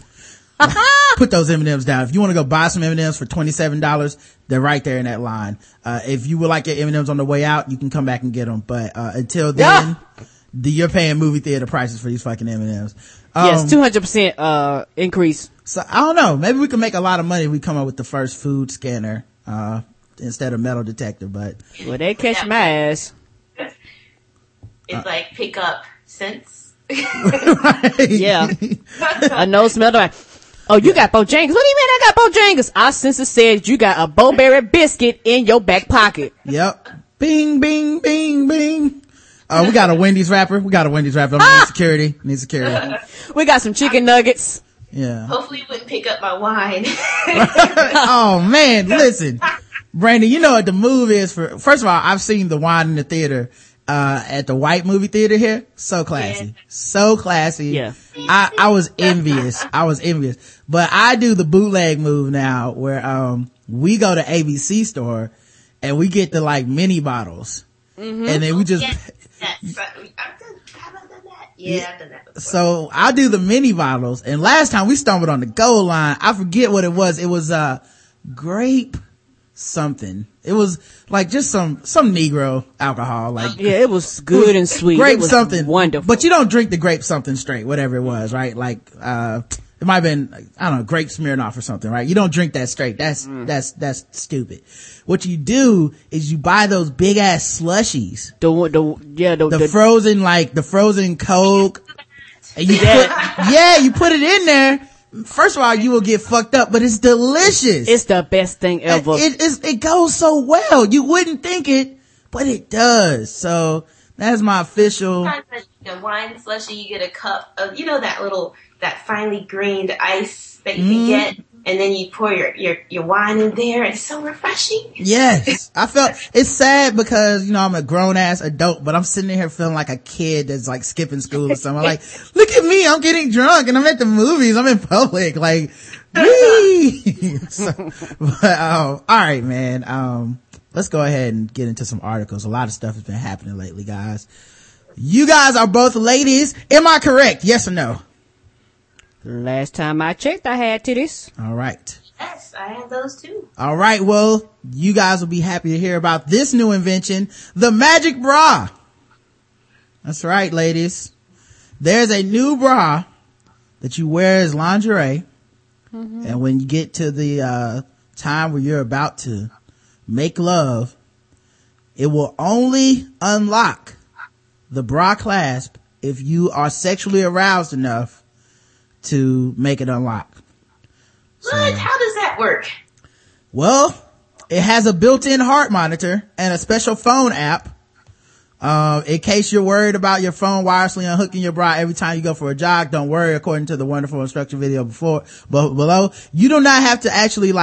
Put those M&Ms down. If you want to go buy some M&Ms for $27, they're right there in that line. If you would like your M&Ms on the way out, you can come back and get them. But until then, you're paying movie theater prices for these fucking M&Ms. Yes, 200% increase. So I don't know. Maybe we can make a lot of money if we come up with the first food scanner instead of metal detector. But well, they catch my ass. It's like pick up scents. Right. Yeah, a nose smell. Like, oh, you got Bojangles. What do you mean I got Bojangles? Our sensor said you got a Bowberry biscuit in your back pocket. Yep. Bing, bing, bing, bing. We got a Wendy's wrapper. I'm need security. We got some chicken nuggets. Yeah. Hopefully you wouldn't pick up my wine. Oh, man. Listen, Brandon, you know what the move is for. First of all, I've seen the wine in the theater. At the white movie theater here, so classy. Yeah, I was envious, but I do the bootleg move now where we go to ABC store and we get the like mini bottles, mm-hmm. and then we just I've done that. So I do the mini bottles, and last time we stumbled on the goal line. I forget what it was. It was grape something. It was like just some Negro alcohol. Like, yeah, it was good and sweet. Grape something. Wonderful. But you don't drink the grape something straight, whatever it was, right? Like, it might have been, I don't know, grape Smirnoff or something, right? You don't drink that straight. That's stupid. What you do is you buy those big ass slushies. The frozen, like the frozen Coke. And you put it in there. First of all, you will get fucked up, but it's delicious. It's the best thing ever. It goes so well. You wouldn't think it, but it does. So that's my official. Sometimes the wine slushie, you get a cup of, you know, that finely grained ice that you can get, and then you pour your wine in there. It's so refreshing. Yes. I felt it's sad because, you know, I'm a grown ass adult, but I'm sitting here feeling like a kid that's like skipping school or something. Like, look at me, I'm getting drunk and I'm at the movies, I'm in public, like, wee. So, but all right, man, let's go ahead and get into some articles. A lot of stuff has been happening lately, guys. You guys are both ladies, am I correct? Yes or no? Last time I checked, I had titties. All right. Yes, I had those too. All right. Well, you guys will be happy to hear about this new invention, the magic bra. That's right, ladies. There's a new bra that you wear as lingerie. Mm-hmm. And when you get to the time where you're about to make love, it will only unlock the bra clasp if you are sexually aroused enough to make it unlock. So, what? How does that work? Well, it has a built-in heart monitor and a special phone app. In case you're worried about your phone wirelessly unhooking your bra every time you go for a jog, don't worry. According to the wonderful instruction video below, you do not have to actually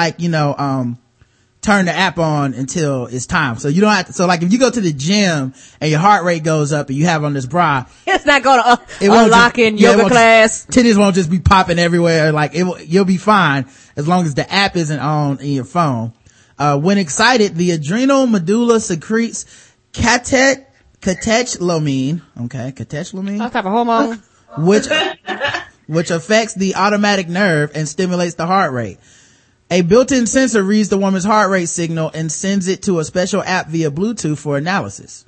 turn the app on until it's time. So you don't have to, so like if you go to the gym and your heart rate goes up and you have on this bra, it's not going to unlock in yoga class. Titties won't just be popping everywhere. Like you'll be fine as long as the app isn't on in your phone. When excited, the adrenal medulla secretes catecholamine. Okay. Catecholamine. Some type of hormone. Which affects the automatic nerve and stimulates the heart rate. A built-in sensor reads the woman's heart rate signal and sends it to a special app via Bluetooth for analysis.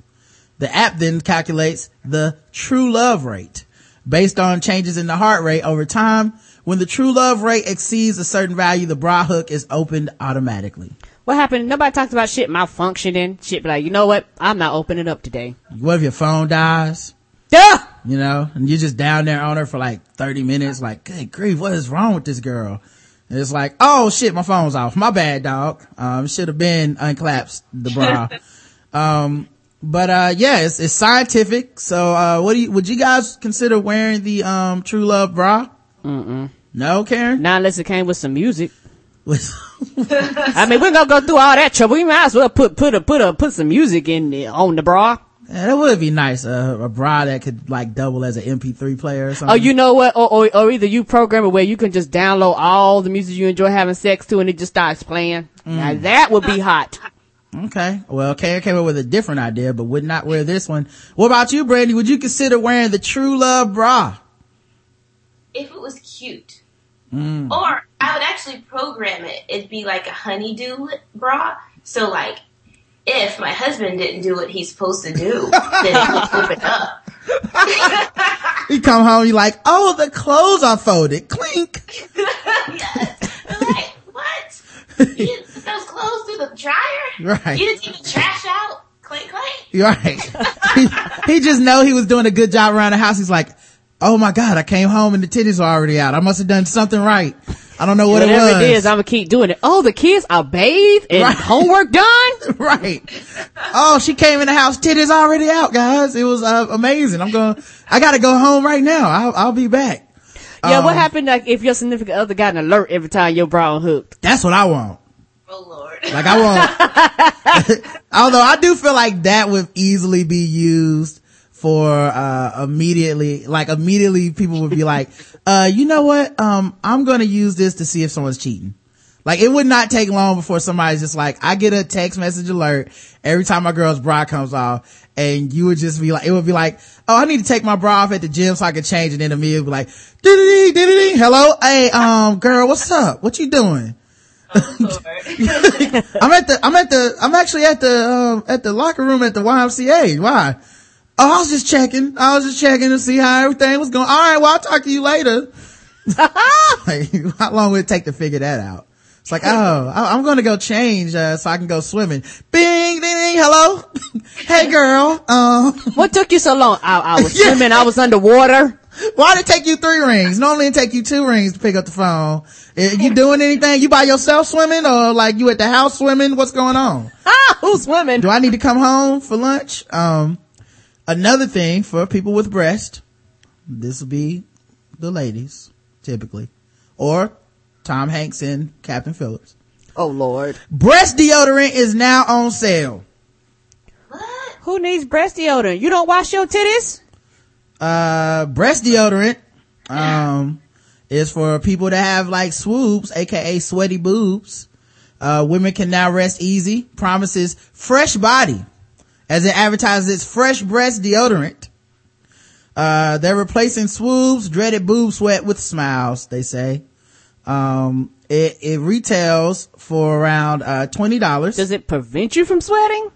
The app then calculates the true love rate, based on changes in the heart rate over time. When the true love rate exceeds a certain value, the bra hook is opened automatically. What happened? Nobody talks about shit malfunctioning. Shit be like, you know what? I'm not opening up today. What if your phone dies? Duh! You know, and you're just down there on her for like 30 minutes, like, good grief, what is wrong with this girl? And it's like, oh shit, my phone's off. My bad, dog. Should have been unclasped the bra. Yeah, it's scientific. So, would you guys consider wearing the, True Love bra? Mm-mm. No, Karen? Not unless it came with some music. I mean, we're gonna go through all that trouble. We might as well put some music in there on the bra. Yeah, that would be nice. A bra that could like double as an MP3 player or something. Oh, you know what? Or either you program it where you can just download all the music you enjoy having sex to and it just starts playing. Mm. Now that would be hot. Okay. Well, Karen came up with a different idea, but would not wear this one. What about you, Brandy? Would you consider wearing the True Love bra? If it was cute. Mm. Or I would actually program it. It'd be like a honeydew bra. So like, if my husband didn't do what he's supposed to do, then he would flip it up. You come home, you're like, oh, the clothes are folded. Clink. Yes. I'm like, what? You didn't put those clothes through the dryer? Right. You didn't even trash out? Clink, clink. You're right. He just know he was doing a good job around the house. He's like, oh my God, I came home and the titties are already out. I must have done something right. I don't know what it was. Whatever it is, I'm gonna keep doing it. Oh, the kids are bathed and homework done? Right. Oh, she came in the house, titties already out, guys. It was amazing. I gotta go home right now. I'll be back. Yeah, what happened like if your significant other got an alert every time your bra hooked? That's what I want. Oh Lord. Like I want. Although I do feel like that would easily be used for immediately people would be like, you know what, I'm gonna use this to see if someone's cheating. Like it would not take long before somebody's just like, I get a text message alert every time my girl's bra comes off, and you would just be like, it would be like, oh, I need to take my bra off at the gym so I can change it in the mirror. Be like, dee-dee-dee, hello, hey, girl, what's up, what you doing? Oh, I'm actually at the locker room at the YMCA. Why? Oh, I was just checking to see how everything was going. All right, well, I'll talk to you later. Like, how long would it take to figure that out? It's like, oh, I'm going to go change so I can go swimming. Bing, ding, ding, hello. Hey, girl. What took you so long? I was swimming. I was underwater. Why did it take you 3 rings? Normally it take you 2 rings to pick up the phone. You doing anything? You by yourself swimming, or like you at the house swimming? What's going on? Who's swimming? Do I need to come home for lunch? Another thing for people with breasts, this would be the ladies, typically. Or Tom Hanks and Captain Phillips. Oh, Lord. Breast deodorant is now on sale. What? Who needs breast deodorant? You don't wash your titties? Breast deodorant is for people that have, like, swoobs, a.k.a. sweaty boobs. Women can now rest easy. Promises fresh body, as it advertises its fresh breast deodorant. They're replacing swoobs, dreaded boob sweat with smiles, they say. It retails for around, $20. Does it prevent you from sweating?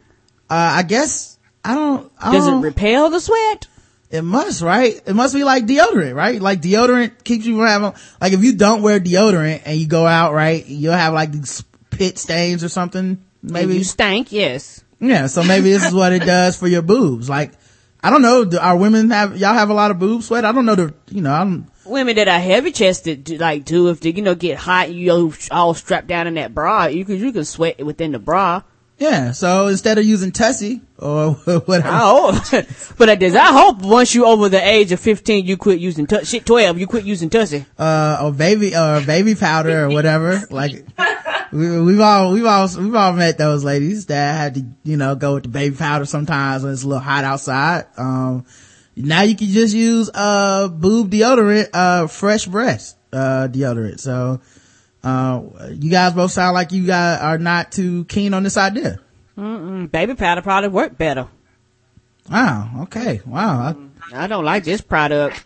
I guess, Does it repel the sweat? It must, right? It must be like deodorant, right? Like deodorant keeps you from having, like if you don't wear deodorant and you go out, right, you'll have like these pit stains or something, maybe. And you stank, yes. Yeah, so maybe this is what it does for your boobs. Like, I don't know, y'all have a lot of boob sweat? I don't know, women that are heavy chested, like, do, if they, get hot, you all strapped down in that bra, you can sweat within the bra. Yeah, so instead of using Tussie, or whatever. I hope once you over the age of 15, you quit using Tussie. Shit, 12, you quit using Tussie. Or baby powder or whatever, like. We've all met those ladies that had to, go with the baby powder sometimes when it's a little hot outside. Now you can just use, boob deodorant, fresh breast, deodorant. So, you guys both sound like you guys are not too keen on this idea. Mm-mm. Baby powder probably worked better. Wow. Okay. Wow. I don't like this product.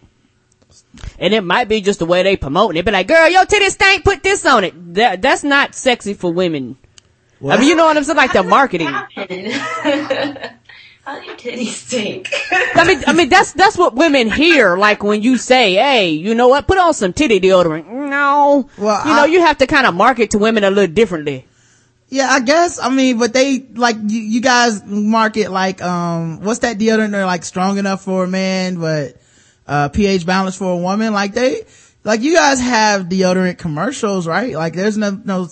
And it might be just the way they promoting it. Be like, girl, your titties stink, put this on it. That's not sexy for women. Well, I mean, you know what I'm saying? Like the marketing. How do your titties stink? I mean, that's what women hear. Like when you say, "Hey, you know what? Put on some titty deodorant." No, well, you have to kind of market to women a little differently. Yeah, I guess. I mean, but they like you guys market like what's that deodorant? They're like strong enough for a man, but pH balanced for a woman. Like they, like you guys have deodorant commercials, right? Like there's no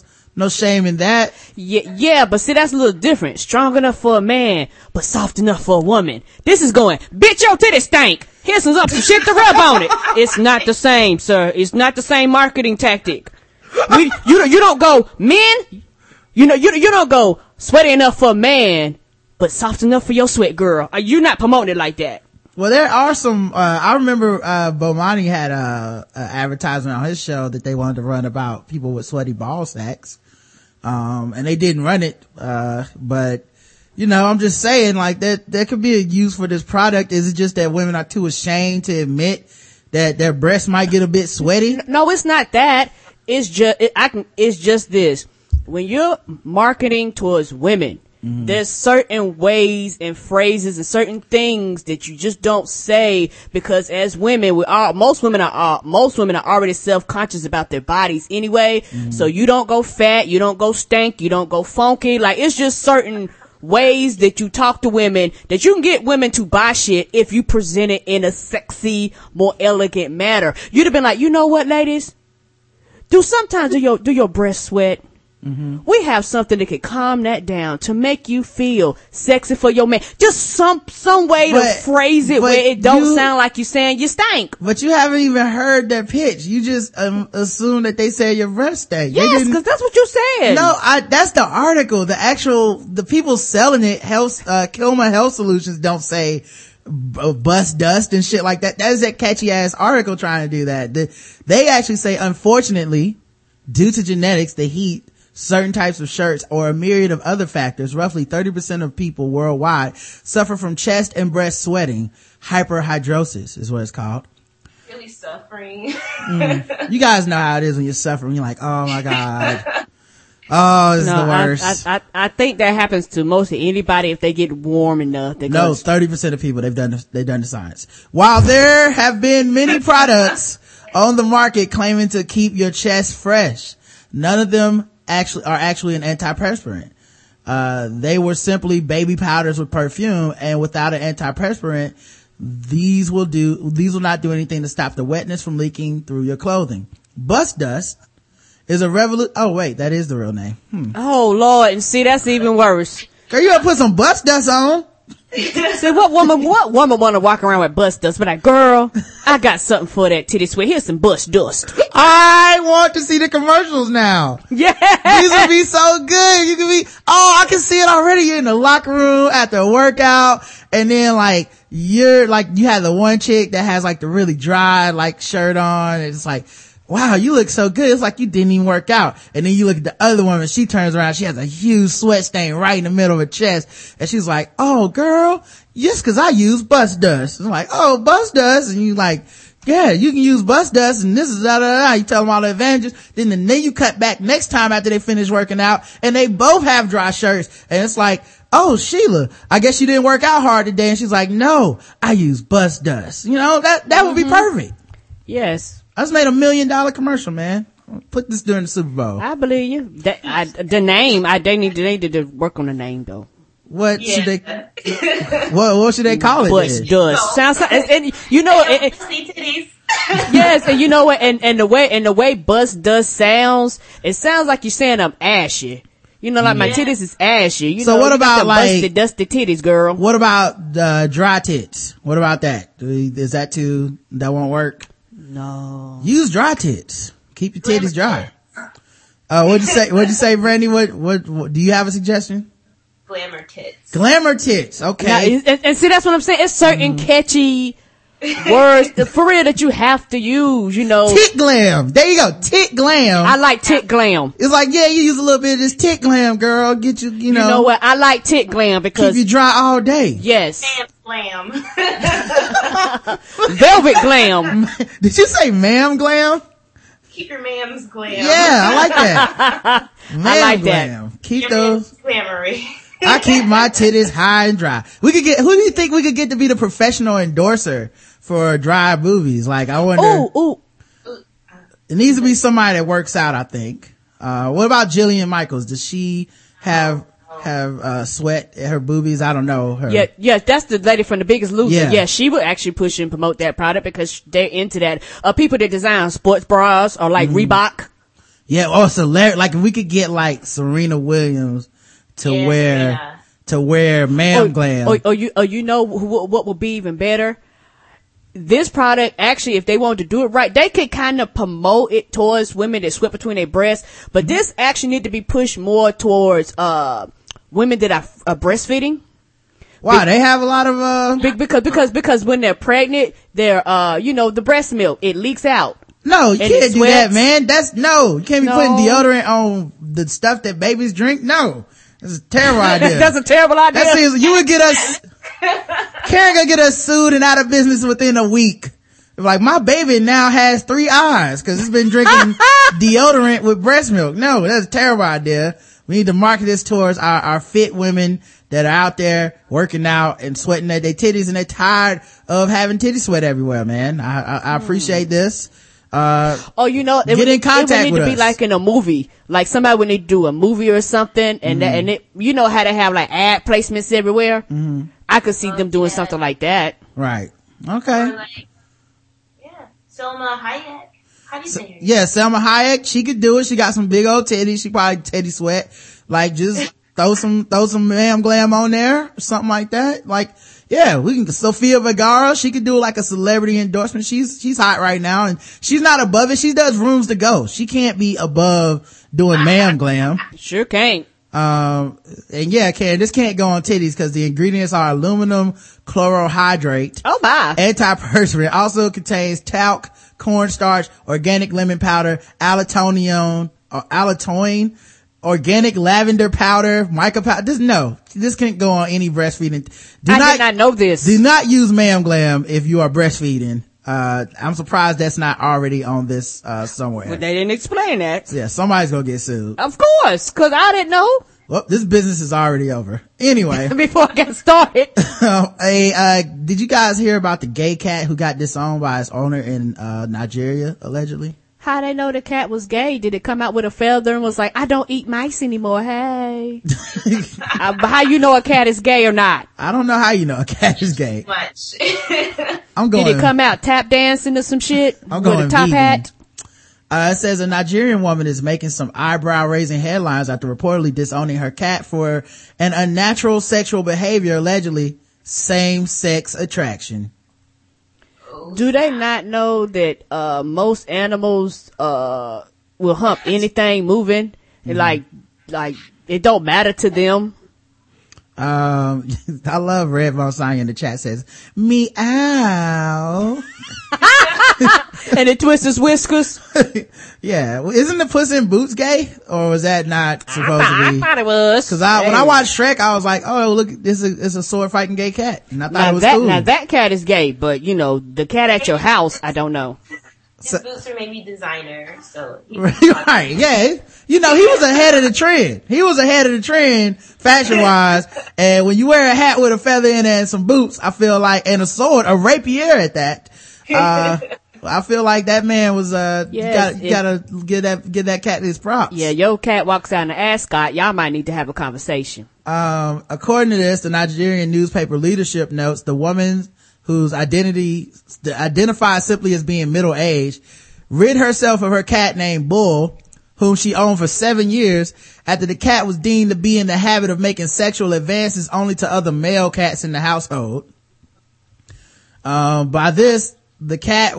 shame in that. Yeah, but see, that's a little different. Strong enough for a man, but soft enough for a woman. This is going, bitch, your titty stank. Here's some shit to rub on it. It's not the same, sir. It's not the same marketing tactic. You don't go, men, you don't go sweaty enough for a man, but soft enough for your sweat girl. You're not promoting it like that. Well, there are some, I remember, Bomani had a advertisement on his show that they wanted to run about people with sweaty ball sacks. And they didn't run it, but you know, I'm just saying like that could be a use for this product. Is it just that women are too ashamed to admit that their breasts might get a bit sweaty? No, it's not that. It's just this. When you're marketing towards women, mm-hmm. there's certain ways and phrases and certain things that you just don't say because as women, most women are already self-conscious about their bodies anyway. Mm-hmm. So you don't go fat, you don't go stank, you don't go funky. Like it's just certain ways that you talk to women that you can get women to buy shit if you present it in a sexy, more elegant manner. You'd have been like, you know what, ladies? Do your breasts sweat? Mm-hmm. We have something that could calm that down to make you feel sexy for your man. Just some way to phrase it where it don't sound like you saying you stink. But you haven't even heard their pitch. You just assume that they said your breath stank. Yes, because that's what you said. No, that's the article. The people selling it, Kilmer Health Solutions, don't say bust dust and shit like that. That is that catchy ass article trying to do that. They actually say, unfortunately, due to genetics, the heat, certain types of shirts, or a myriad of other factors, roughly 30% of people worldwide suffer from chest and breast sweating. Hyperhidrosis is what it's called. Really suffering. Mm. You guys know how it is when you're suffering. You're like, oh my God. Oh, this is the worst. I think that happens to most of anybody if they get warm enough. No, 30% of people, they've done the science. While there have been many products on the market claiming to keep your chest fresh, none of them are actually an antiperspirant. They were simply baby powders with perfume, and without an antiperspirant, these will not do anything to stop the wetness from leaking through your clothing. Bust dust is a oh wait, that is the real name. Oh Lord, and see, that's even worse. Girl, you gotta put some bust dust on. So what woman want to walk around with bust dust? But like, girl, I got something for that titty sweat. Here's some bust dust. I want to see the commercials now. Yeah, these would be so good. You could be, oh, I can see it already. You're in the locker room after a workout, and then like you're like, you had the one chick that has like the really dry like shirt on, and it's like, wow, you look so good. It's like you didn't even work out. And then you look at the other woman, she turns around, she has a huge sweat stain right in the middle of her chest. And she's like, oh girl, yes, cause I use bust dust. And I'm like, oh, bust dust. And you like, yeah, you can use bust dust and this is da da da. You tell them all the advantages. Then you cut back next time after they finish working out and they both have dry shirts. And it's like, oh, Sheila, I guess you didn't work out hard today. And she's like, no, I use bust dust. You know, that mm-hmm. would be perfect. Yes. I just made $1 million commercial, man. Put this during the Super Bowl. I believe you. The name, they need to work on the name though. What should they? What should they call it? Bust dust. Sounds like, and you know, titties. Yes, and you know what? And the way bust dust sounds, it sounds like you're saying I'm ashy. You know, like my titties is ashy. You so know, what about like busted, dusty titties, girl? What about the dry tits? What about that? Is that too? That won't work. No. Use dry tits. Keep your titties dry. What'd you say, Brandy? What do you have a suggestion? Glamour tits. Glamour tits. Okay. Now, and see, that's what I'm saying. It's certain catchy words for real that you have to use, you know. Tit glam. There you go. Tit glam. I like tit glam. It's like, yeah, you use a little bit of this tit glam, girl. Get you, you know. You know what? I like tit glam because. Keep you dry all day. Yes. Damn. Glam. Velvet glam. Did you say ma'am glam? Keep your ma'am's glam. Yeah, I like that. Ma'am I like glam. Keep your those. Glamoury. I keep my titties high and dry. We could get, who do you think we could get to be the professional endorser for dry boobies? Like, I wonder. It needs to be somebody that works out, I think. What about Jillian Michaels? Does she have sweat at her boobies? I don't know her. Yeah, that's the lady from The Biggest Loser. Yeah, she would actually push and promote that product because they're into that. People that design sports bras or like Reebok. Yeah, oh, it's hilarious. Like, if we could get like Serena Williams to wear man glam. You know what would be even better? This product, actually, if they wanted to do it right, they could kind of promote it towards women that sweat between their breasts. But this actually need to be pushed more towards women that are breastfeeding. Wow, they have a lot of because when they're pregnant, they're the breast milk, it leaks out. No, you can't do that, man. You can't be putting deodorant on the stuff that babies drink. No. That's a terrible idea. That's a terrible idea. That seems, you would get us, Karen gonna get us sued and out of business within a week. Like, my baby now has 3 eyes because it's been drinking deodorant with breast milk. No, that's a terrible idea. We need to market this towards our fit women that are out there working out and sweating at their titties, and they're tired of having titty sweat everywhere, man. I appreciate this. Get in contact with us. It would need to be like in a movie. Like, somebody would need to do a movie or something, and that, and it, you know how they have like ad placements everywhere. I could see them doing something like that. Right. Okay. Or like, Selma Hayek. How do you say her? Yeah, Selma Hayek. She could do it. She got some big old titties. She probably titty sweat. Like, just throw some ma'am glam on there, something like that. Like, yeah, we can. Sofia Vergara, she could do like a celebrity endorsement. She's hot right now, and she's not above it. She does Rooms to Go. She can't be above doing ma'am glam. Sure can't. And yeah, Karen, this can't go on titties because the ingredients are aluminum chlorohydrate. Oh my. Antiperspirant. Also contains talc, cornstarch, organic lemon powder, allantoin, or allantoin, organic lavender powder, mica powder. This can't go on any breastfeeding. I did not know this. Do not use ma'am glam if you are breastfeeding. I'm surprised that's not already on this, somewhere. But they didn't explain that. Yeah, somebody's gonna get sued. Of course, cause I didn't know. Well, this business is already over. Anyway. Before I got started. Did you guys hear about the gay cat who got disowned by its owner in, Nigeria, allegedly? How they know the cat was gay? Did it come out with a feather and was like, I don't eat mice anymore, hey? How you know a cat is gay or not? I don't know how you know a cat is gay. Much. I'm going. Did it come out tap dancing or some shit? I'm going with a top vegan. Hat? It says a Nigerian woman is making some eyebrow-raising headlines after reportedly disowning her cat for an unnatural sexual behavior, allegedly same-sex attraction. Do they not know that most animals will hump anything moving? And like it don't matter to them. I love Red Bonsai in the chat says meow. And it twists his whiskers. Yeah, well, isn't the Puss in Boots gay, or was that not supposed to be? I thought it was, because when I watched Shrek, I was like, oh look, it's a sword fighting gay cat, and I thought now it was cool. Now that cat is gay, but you know the cat at your house, I don't know. His boots are maybe designer, so right, yeah. You know, he was ahead of the trend. Fashion wise, and when you wear a hat with a feather in it and some boots, I feel like, and a sword, a rapier at that. I feel like that man was gotta give that cat his props. Yeah, your cat walks out in the ascot, y'all might need to have a conversation. According to this, the Nigerian newspaper Leadership notes the woman whose identity identified simply as being middle-aged rid herself of her cat named Bull, whom she owned for 7 years, after the cat was deemed to be in the habit of making sexual advances only to other male cats in the household. By this, the cat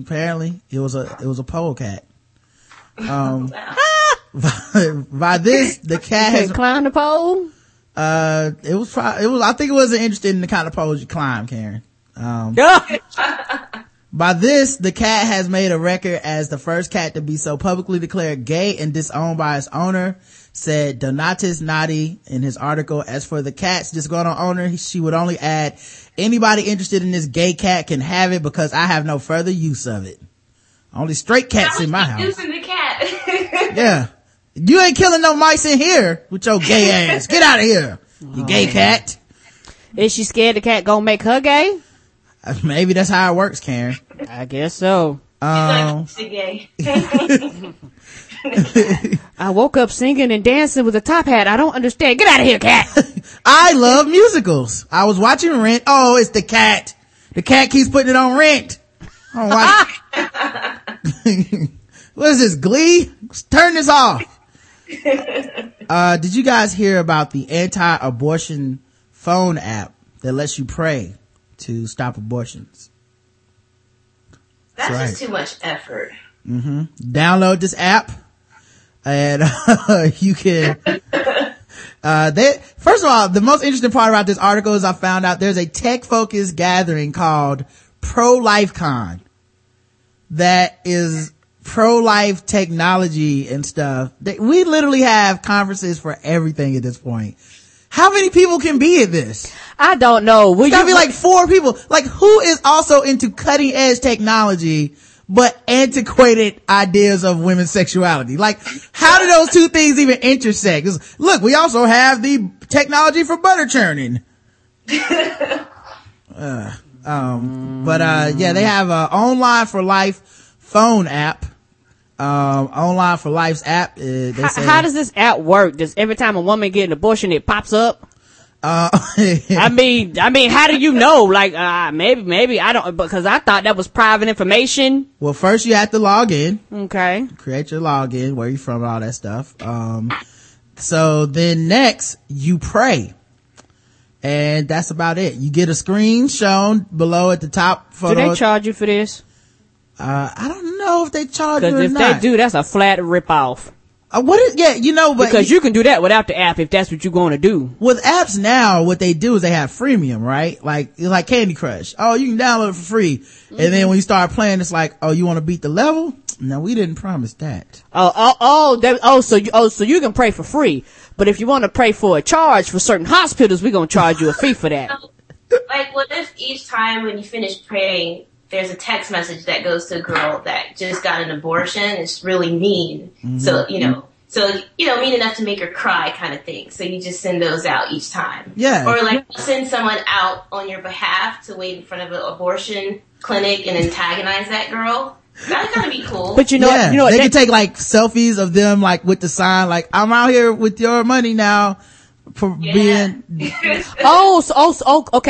apparently it was a pole cat. By this, the cat has climbed the pole. I think it wasn't interested in the kind of pole you climb, Karen. By this, the cat has made a record as the first cat to be so publicly declared gay and disowned by its owner, said Donatus Nadi in his article. As for the cat's disgruntled owner, she would only add, anybody interested in this gay cat can have it because I have no further use of it. Only straight cats in my house. Using the cat. Yeah. You ain't killing no mice in here with your gay ass. Get out of here, you gay cat. Is she scared the cat gonna make her gay? Maybe that's how it works, Karen. I guess so. She's gay. I woke up singing and dancing with a top hat. I don't understand. Get out of here, cat. I love musicals. I was watching Rent. Oh, it's the cat. The cat keeps putting it on Rent. I don't like it. What is this, Glee? Let's turn this off. Did you guys hear about the anti-abortion phone app that lets you pray to stop abortions? That's just too much effort. Mm-hmm. Download this app and you can first of all, the most interesting part about this article is I found out there's a tech focused gathering called Pro-Life Con that is pro-life technology and stuff. We literally have conferences for everything at this point. How many people can be at this? I don't know. Will it's gotta be like four people. Like, who is also into cutting edge technology but antiquated ideas of women's sexuality? Like, how do those two things even intersect? 'Cause look, we also have the technology for butter churning. Yeah, they have a Online for Life phone app. Online for Life's app. How does this app work? Does every time a woman get an abortion, it pops up? I mean, how do you know? Like, maybe I don't, because I thought that was private information. Well, first you have to log in. Okay. Create your login, where you from, all that stuff. So then next you pray. And that's about it. You get a screen shown below at the top photo. Do they charge you for this? I don't know if they charge you or not. Because if they do, that's a flat ripoff. Because you can do that without the app if that's what you're going to do. With apps now, what they do is they have freemium, right? Like Candy Crush. Oh, you can download it for free. Mm-hmm. And then when you start playing, it's like, oh, you want to beat the level? No, we didn't promise that. So you can pray for free. But if you want to pray for a charge for certain hospitals, we're going to charge you a fee for that. What if each time when you finish praying, there's a text message that goes to a girl that just got an abortion. It's really mean. Mm-hmm. So, mean enough to make her cry kind of thing. So you just send those out each time. Yeah. Or send someone out on your behalf to wait in front of an abortion clinic and antagonize that girl. That's gonna be cool. But they can take selfies of them with the sign, I'm out here with your money now. Being. Okay.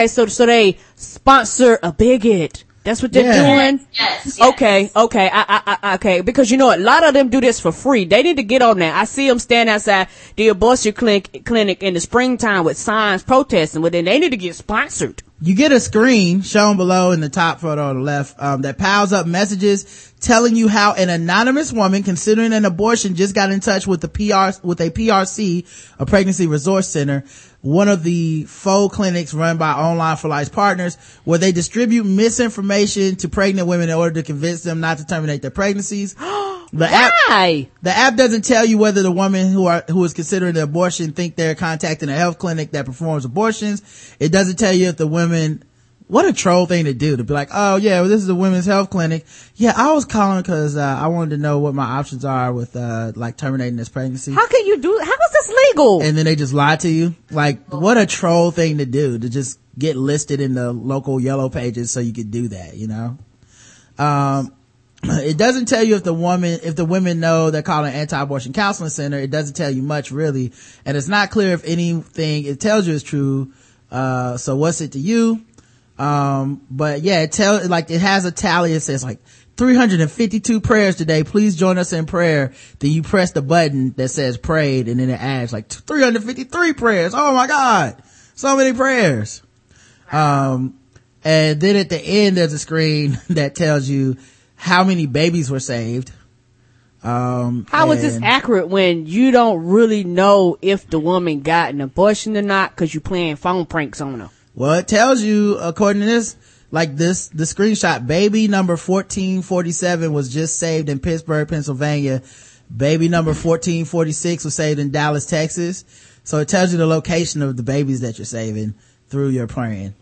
So they sponsor a bigot. That's what they're doing? Yes. Okay. Okay. Because a lot of them do this for free. They need to get on that. I see them stand outside the abortion clinic in the springtime with signs protesting. Well, then they need to get sponsored. You get a screen shown below in the top photo on the left, that piles up messages telling you how an anonymous woman considering an abortion just got in touch with a PRC, a pregnancy resource center, one of the faux clinics run by Online for Life's partners, where they distribute misinformation to pregnant women in order to convince them not to terminate their pregnancies. The app doesn't tell you whether the woman who is considering the abortion think they're contacting a health clinic that performs abortions. It doesn't tell you if the women, what a troll thing to do, to be like, oh yeah, well, this is a women's health clinic. Yeah, I was calling because I wanted to know what my options are with terminating this pregnancy. How is this legal? And then they just lie to you. What a troll thing to do, to just get listed in the local yellow pages so you could do that, It doesn't tell you if the women know they're calling an anti-abortion counseling center. It doesn't tell you much really. And it's not clear if anything it tells you is true. So what's it to you? But yeah, it has a tally. It says 352 prayers today. Please join us in prayer. Then you press the button that says prayed, and then it adds 353 prayers. Oh my God. So many prayers. And then at the end, there's a screen that tells you how many babies were saved. How is this accurate when you don't really know if the woman got an abortion or not because you're playing phone pranks on her? Well, it tells you, according to this, the screenshot, baby number 1447 was just saved in Pittsburgh, Pennsylvania. Baby number 1446 was saved in Dallas, Texas. So it tells you the location of the babies that you're saving through your praying.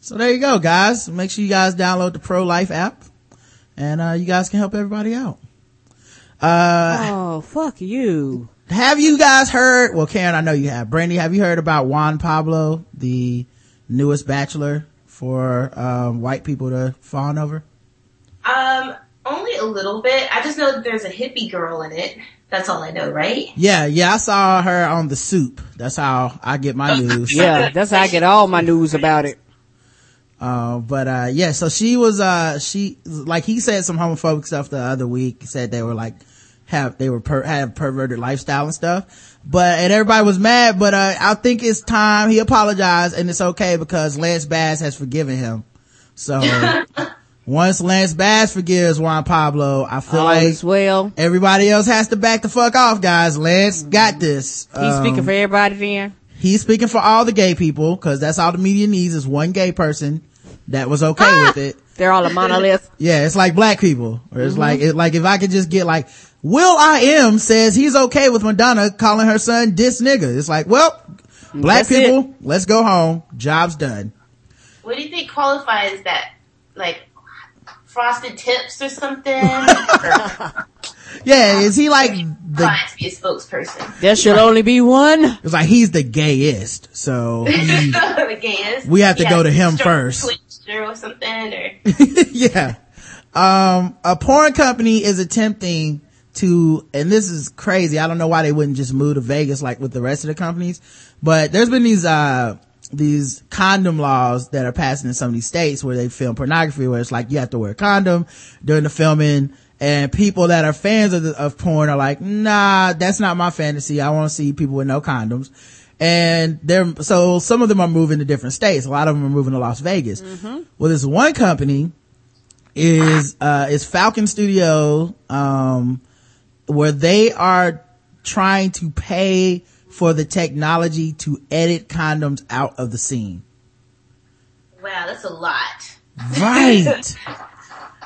So there you go, guys. Make sure you guys download the Pro-Life app and you guys can help everybody out. Oh, fuck you. Have you guys heard, well, Karen, I know you have. Brandy, have you heard about Juan Pablo, the newest bachelor for white people to fawn over? Only a little bit. I just know that there's a hippie girl in it. That's all I know, right? Yeah, I saw her on The Soup. That's how I get my news. Yeah, that's how I get all my news about it. So she was, she, like, he said some homophobic stuff the other week. He said they were like, have perverted lifestyle and stuff, and everybody was mad, but I think it's time he apologized, and it's okay because Lance Bass has forgiven him. So once Lance Bass forgives Juan Pablo, I feel everybody else has to back the fuck off, guys. Lance got this. He's speaking for everybody then. He's speaking for all the gay people, because that's all the media needs is one gay person that was okay with it. They're all a monolith. Yeah, it's like black people. Or it's like if I could just get like, Will I Am says he's okay with Madonna calling her son "dis nigga." It's like, well, black people, let's go home. Job's done. What do you think qualifies that? Like frosted tips or something? Yeah, is he like to be a spokesperson? There should only be one. It's like he's the gayest, so the gayest. We have to go to him first, or something, or yeah. A porn company is attempting to, and this is crazy. I don't know why they wouldn't just move to Vegas like with the rest of the companies, but there's been these condom laws that are passing in some of these states where they film pornography, where it's like you have to wear a condom during the filming. And people that are fans of porn are like, nah, that's not my fantasy. I want to see people with no condoms. And so some of them are moving to different states. A lot of them are moving to Las Vegas. Mm-hmm. Well, this one company is Falcon Studio, where they are trying to pay for the technology to edit condoms out of the scene. Wow, that's a lot. Right.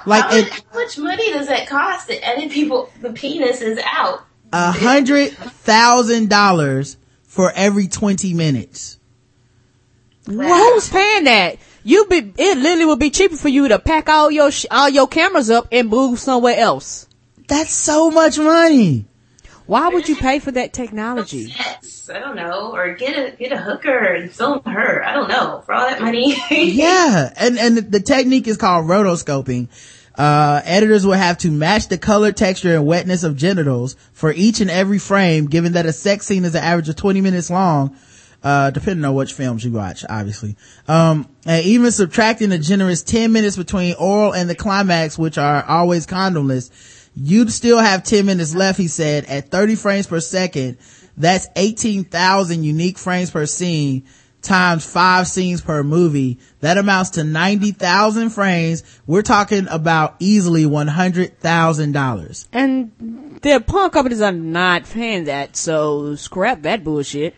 Like how much money does that cost to edit the penises out? $100,000 for every 20 minutes. Wow. Well, who's paying that? It literally would be cheaper for you to pack all your cameras up and move somewhere else. That's so much money. Why would you pay for that technology? Yes, I don't know, or get a hooker and film her. I don't know, for all that money. Yeah, and the technique is called rotoscoping. Editors will have to match the color, texture, and wetness of genitals for each and every frame. Given that a sex scene is an average of 20 minutes long, depending on which films you watch, obviously, and even subtracting a generous 10 minutes between oral and the climax, which are always condomless, you'd still have 10 minutes left, he said. At 30 frames per second, that's 18,000 unique frames per scene times 5 scenes per movie. That amounts to 90,000 frames. We're talking about easily $100,000. And the porn companies are not paying that, so scrap that bullshit.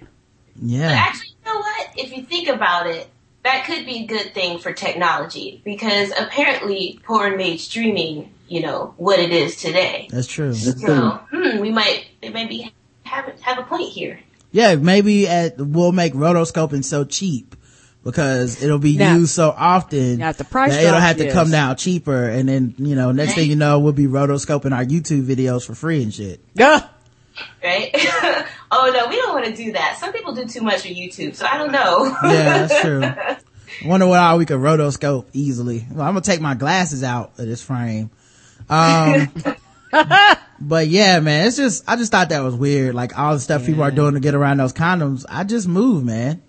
Yeah. But actually, you know what? If you think about it, that could be a good thing for technology, because apparently porn made streaming, you know, what it is today. That's true. They maybe have a point here. Yeah, maybe we'll make rotoscoping so cheap because it'll be used so often that it'll have to come down cheaper, and then, you know, next thing you know, we'll be rotoscoping our YouTube videos for free and shit. Yeah. Right? Oh no, we don't want to do that. Some people do too much for YouTube, so I don't know. Yeah, that's true. I wonder what all we could rotoscope easily. Well, I'm gonna take my glasses out of this frame. But yeah, man, it's just, I just thought that was weird, like all the stuff people are doing to get around those condoms. I just move, man,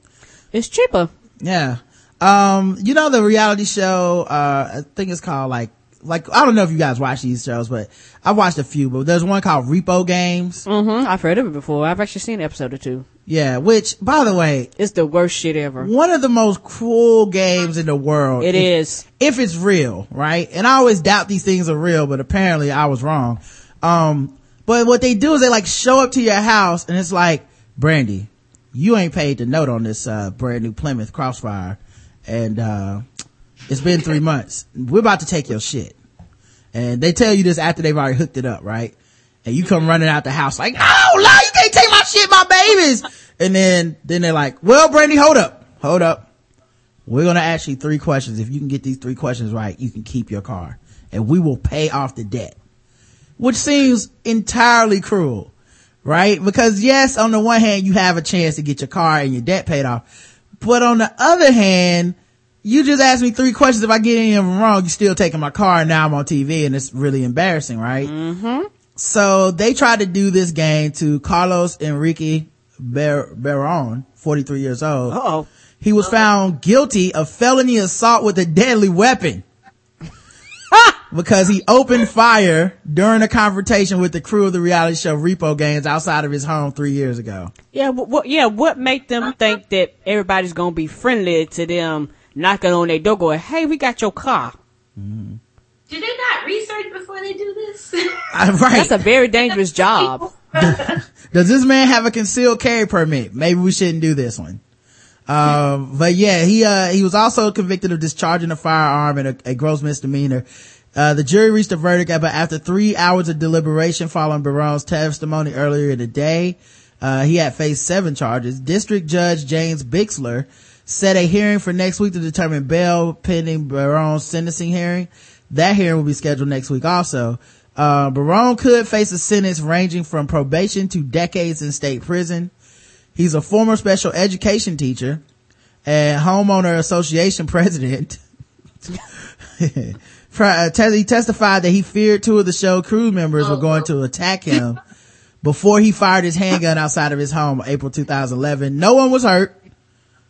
it's cheaper. Yeah. You know, the reality show, I think it's called like I don't know if you guys watch these shows, but I've watched a few, but there's one called Repo Games. I've heard of it before. I've actually seen an episode or two. Yeah, which, by the way, it's the worst shit ever. One of the most cruel games in the world. It is. If it's real, right? And I always doubt these things are real, but apparently I was wrong. But what they do is they like show up to your house and it's like, Brandy, you ain't paid the note on this, brand new Plymouth Crossfire. And, it's been 3 months. We're about to take your shit. And they tell you this after they've already hooked it up, right? And you come running out the house like, oh, no, you can't take my shit, my babies. And then they're like, well, Brandy, hold up. We're going to ask you 3 questions. If you can get these 3 questions right, you can keep your car and we will pay off the debt. which seems entirely cruel, right? Because yes, on the one hand, you have a chance to get your car and your debt paid off. But on the other hand, you just asked me three questions. If I get any of them wrong, you're still taking my car, and now I'm on TV, and it's really embarrassing, right? Mm-hmm. So they tried to do this game to Carlos Enrique Barron, 43 years old. Uh-oh. He was found guilty of felony assault with a deadly weapon because he opened fire during a confrontation with the crew of the reality show Repo Games outside of his home 3 years ago. Yeah, what made them think that everybody's going to be friendly to them knocking on their door going, hey, we got your car? Mm-hmm. Do they not research before they do this? Right. That's a very dangerous job. Does this man have a concealed carry permit? Maybe we shouldn't do this one. But yeah, he was also convicted of discharging a firearm and a gross misdemeanor. The jury reached a verdict, but after 3 hours of deliberation following Barron's testimony earlier in the day, he had faced 7 charges. District Judge James Bixler set a hearing for next week to determine bail pending Barron's sentencing hearing. That hearing will be scheduled next week also. Barron could face a sentence ranging from probation to decades in state prison. He's a former special education teacher and homeowner association president. He testified that he feared 2 of the show crew members were going to attack him before he fired his handgun outside of his home in April 2011. No one was hurt.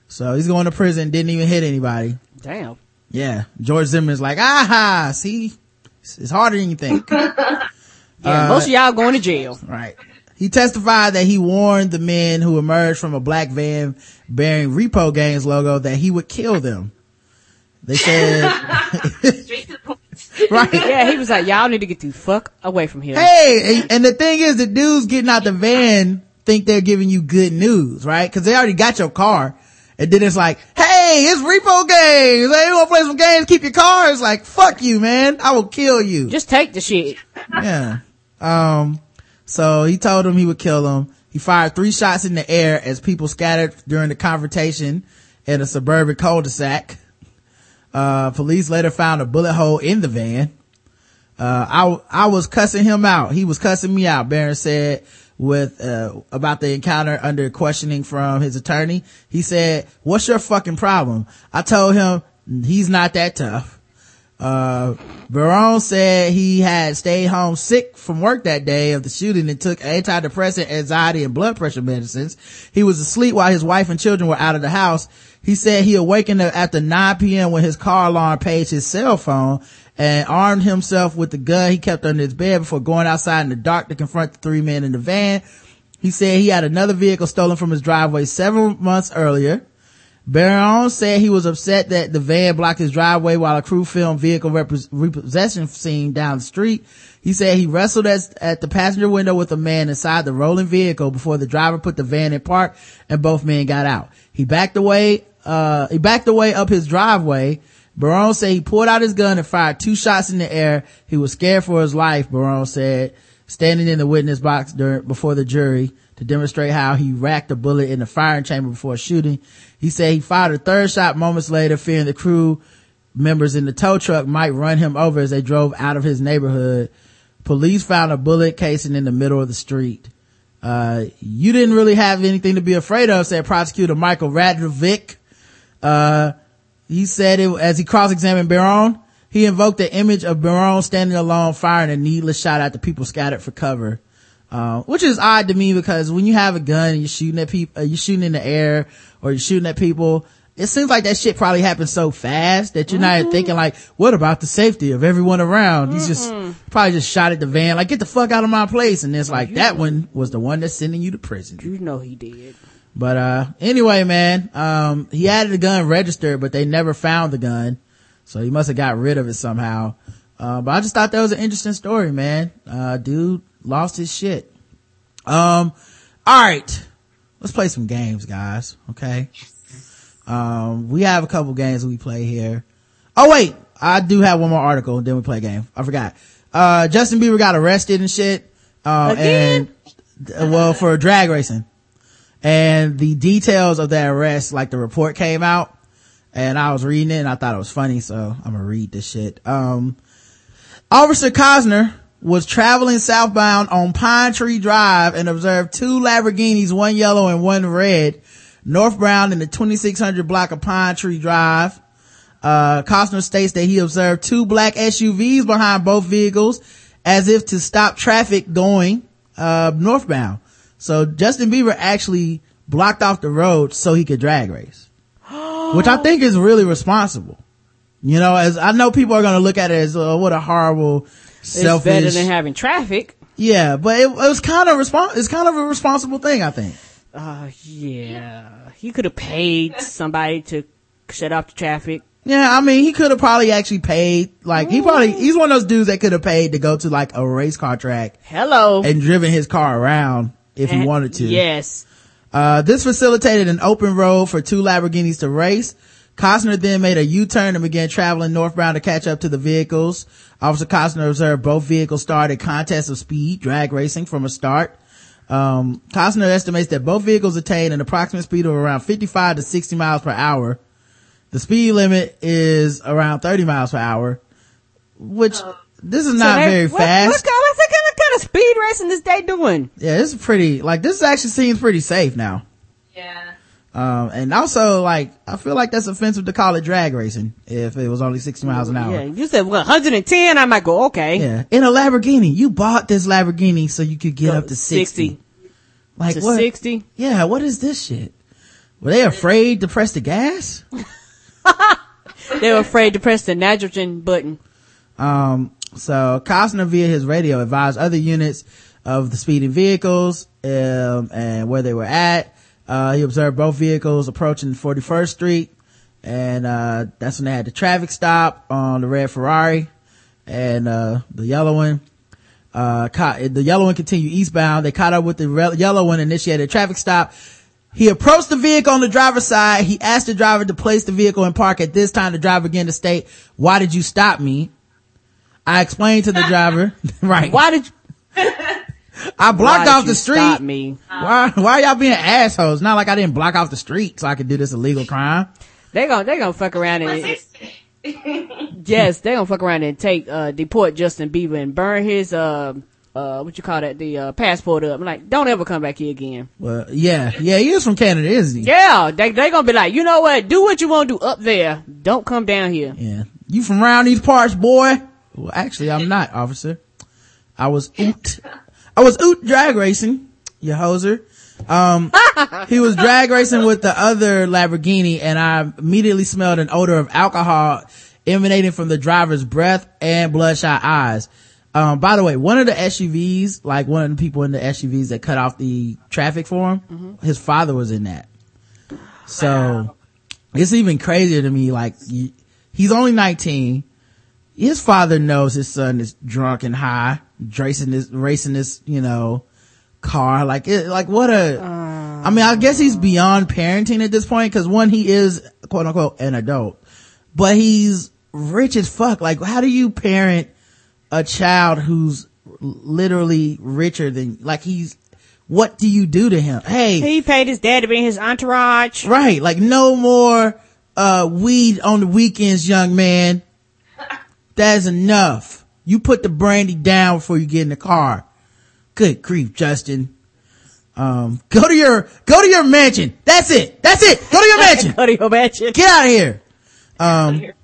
So he's going to prison, didn't even hit anybody. Damn. Yeah, George Zimmerman's like, aha, see, it's harder than you think. Yeah, most of y'all going to jail. Right. He testified that he warned the men who emerged from a black van bearing Repo Games logo that he would kill them. They said, straight to the point. Right. Yeah, he was like, y'all need to get the fuck away from here. Hey, and the thing is, the dudes getting out the van think they're giving you good news, right? Because they already got your car. And then it's like, hey, it's Repo Games. Hey, you want to play some games? Keep your car. It's like, fuck you, man. I will kill you. Just take the shit. Yeah. So he told him he would kill him. He fired 3 shots in the air as people scattered during the confrontation in a suburban cul-de-sac. Police later found a bullet hole in the van. I was cussing him out. He was cussing me out, Barron said. With about the encounter under questioning from his attorney, he said, what's your fucking problem? I told him he's not that tough. Barron said he had stayed home sick from work that day of the shooting and took antidepressant, anxiety, and blood pressure medicines. He was asleep while his wife and children were out of the house. He said he awakened after 9 p.m. when his car alarm paged his cell phone and armed himself with the gun he kept under his bed before going outside in the dark to confront the 3 men in the van. He said he had another vehicle stolen from his driveway 7 months earlier. Barron said he was upset that the van blocked his driveway while a crew filmed vehicle repossession scene down the street. He said he wrestled at the passenger window with a man inside the rolling vehicle before the driver put the van in park and both men got out. He backed away up his driveway. Barron said he pulled out his gun and fired 2 shots in the air. He was scared for his life, Barron said, standing in the witness box before the jury to demonstrate how he racked a bullet in the firing chamber before shooting. He said he fired a 3rd shot moments later, fearing the crew members in the tow truck might run him over as they drove out of his neighborhood. Police found a bullet casing in the middle of the street. You didn't really have anything to be afraid of, said Prosecutor Michael Radovic. He said it as he cross-examined Barron. He invoked the image of Barron standing alone, firing a needless shot at the people scattered for cover. Which is odd to me because when you have a gun and you're shooting at people, you're shooting in the air or you're shooting at people, it seems like that shit probably happens so fast that you're not even thinking like, what about the safety of everyone around? He's probably just shot at the van, like, get the fuck out of my place. And it's like, that one was the one that's sending you to prison. You know he did. But anyway, man, he had the gun registered, but they never found the gun, so he must have got rid of it somehow. But I just thought that was an interesting story, man. Dude lost his shit. All right, let's play some games, guys. Okay. We have a couple games we play here. Oh wait, I do have one more article. Then we play a game. I forgot. Justin Bieber got arrested and shit. Again? And well, for drag racing. And the details of that arrest, like the report came out and I was reading it and I thought it was funny. So I'm going to read this shit. Officer Cosner was traveling southbound on Pine Tree Drive and observed two Lamborghinis, one yellow and one red, northbound in the 2600 block of Pine Tree Drive. Costner states that he observed two black SUVs behind both vehicles as if to stop traffic going northbound. So Justin Bieber actually blocked off the road so he could drag race, which I think is really responsible. You know, as I know people are going to look at it as what a horrible, selfish. It's better than having traffic. Yeah, but it was kind of it's kind of a responsible thing, I think. Yeah. He could have paid somebody to shut off the traffic. Yeah, I mean, he could have probably actually paid, like, he's one of those dudes that could have paid to go to like a race car track. Hello. And driven his car around if he wanted to. Yes. This facilitated an open road for two Lamborghinis to race. Costner then made a U-turn and began traveling northbound to catch up to the vehicles. Officer Costner observed both vehicles started contests of speed, drag racing from a start. Costner estimates that both vehicles attained an approximate speed of around 55 to 60 miles per hour. The speed limit is around 30 miles per hour, which this is not very fast. What kind of speed racing is they doing? Yeah, this is pretty, like, this actually seems pretty safe now. Yeah. And also, like, I feel like that's offensive to call it drag racing if it was only 60 miles an hour. Yeah, you said, well, 110, I might go, okay. Yeah. In a Lamborghini. You bought this Lamborghini so you could get up to 60. Like, to what? 60? Yeah, what is this shit? Were they afraid to press the gas? They were afraid to press the nitrogen button. So Costner via his radio advised other units of the speeding vehicles, and where they were at. He observed both vehicles approaching 41st Street, and that's when they had the traffic stop on the red Ferrari and the yellow one. The yellow one continued eastbound. They caught up with the yellow one, initiated a traffic stop. He approached the vehicle on the driver's side. He asked the driver to place the vehicle in park. At this time, the driver began to state, "Why did you stop me?" I explained to the driver, right. Why did you? I blocked off the street. Stop me. Why y'all being assholes? Not like I didn't block off the street so I could do this illegal crime. They gonna fuck around and yes, they gonna fuck around and deport Justin Bieber and burn his passport up. I'm like, don't ever come back here again. Well, yeah, he is from Canada, isn't he? Yeah, they gonna be like, you know what? Do what you want to do up there. Don't come down here. Yeah, you from around these parts, boy? Well, actually, I'm not, officer. I was drag racing, you hoser. He was drag racing with the other Lamborghini, and I immediately smelled an odor of alcohol emanating from the driver's breath and bloodshot eyes. By the way, one of the SUVs, like one of the people in the SUVs that cut off the traffic for him, his father was in that. So It's even crazier to me. Like, he's only 19. His father knows his son is drunk and high, racing this, you know, car. I mean, I guess he's beyond parenting at this point. Cause one, he is quote unquote an adult, but he's rich as fuck. Like, how do you parent a child who's literally richer than, like, what do you do to him? Hey, he paid his dad to be in his entourage. Right. Like, no more, weed on the weekends, young man. That's enough. You put the brandy down before you get in the car. Good grief, Justin. Go to your mansion. That's it. Go to your mansion. Get out of here.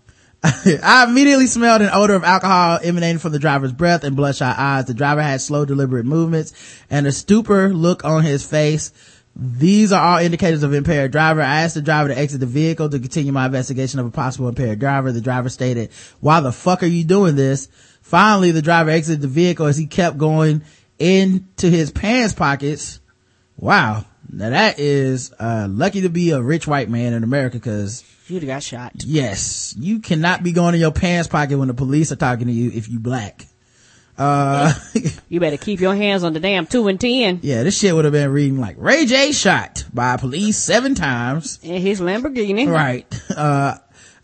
I immediately smelled an odor of alcohol emanating from the driver's breath and bloodshot eyes. The driver had slow, deliberate movements and a stupor look on his face. These are all indicators of impaired driver. I asked the driver to exit the vehicle to continue my investigation of a possible impaired driver. The driver stated, "Why the fuck are you doing this?" Finally, the driver exited the vehicle as he kept going into his pants pockets. Wow. Now that is, lucky to be a rich white man in America, cause you'd have got shot. Yes. You cannot be going in your pants pocket when the police are talking to you if you black. You better keep your hands on the damn 2 and 10. Yeah, this shit would have been reading like Ray J shot by police 7 times in his Lamborghini. Right.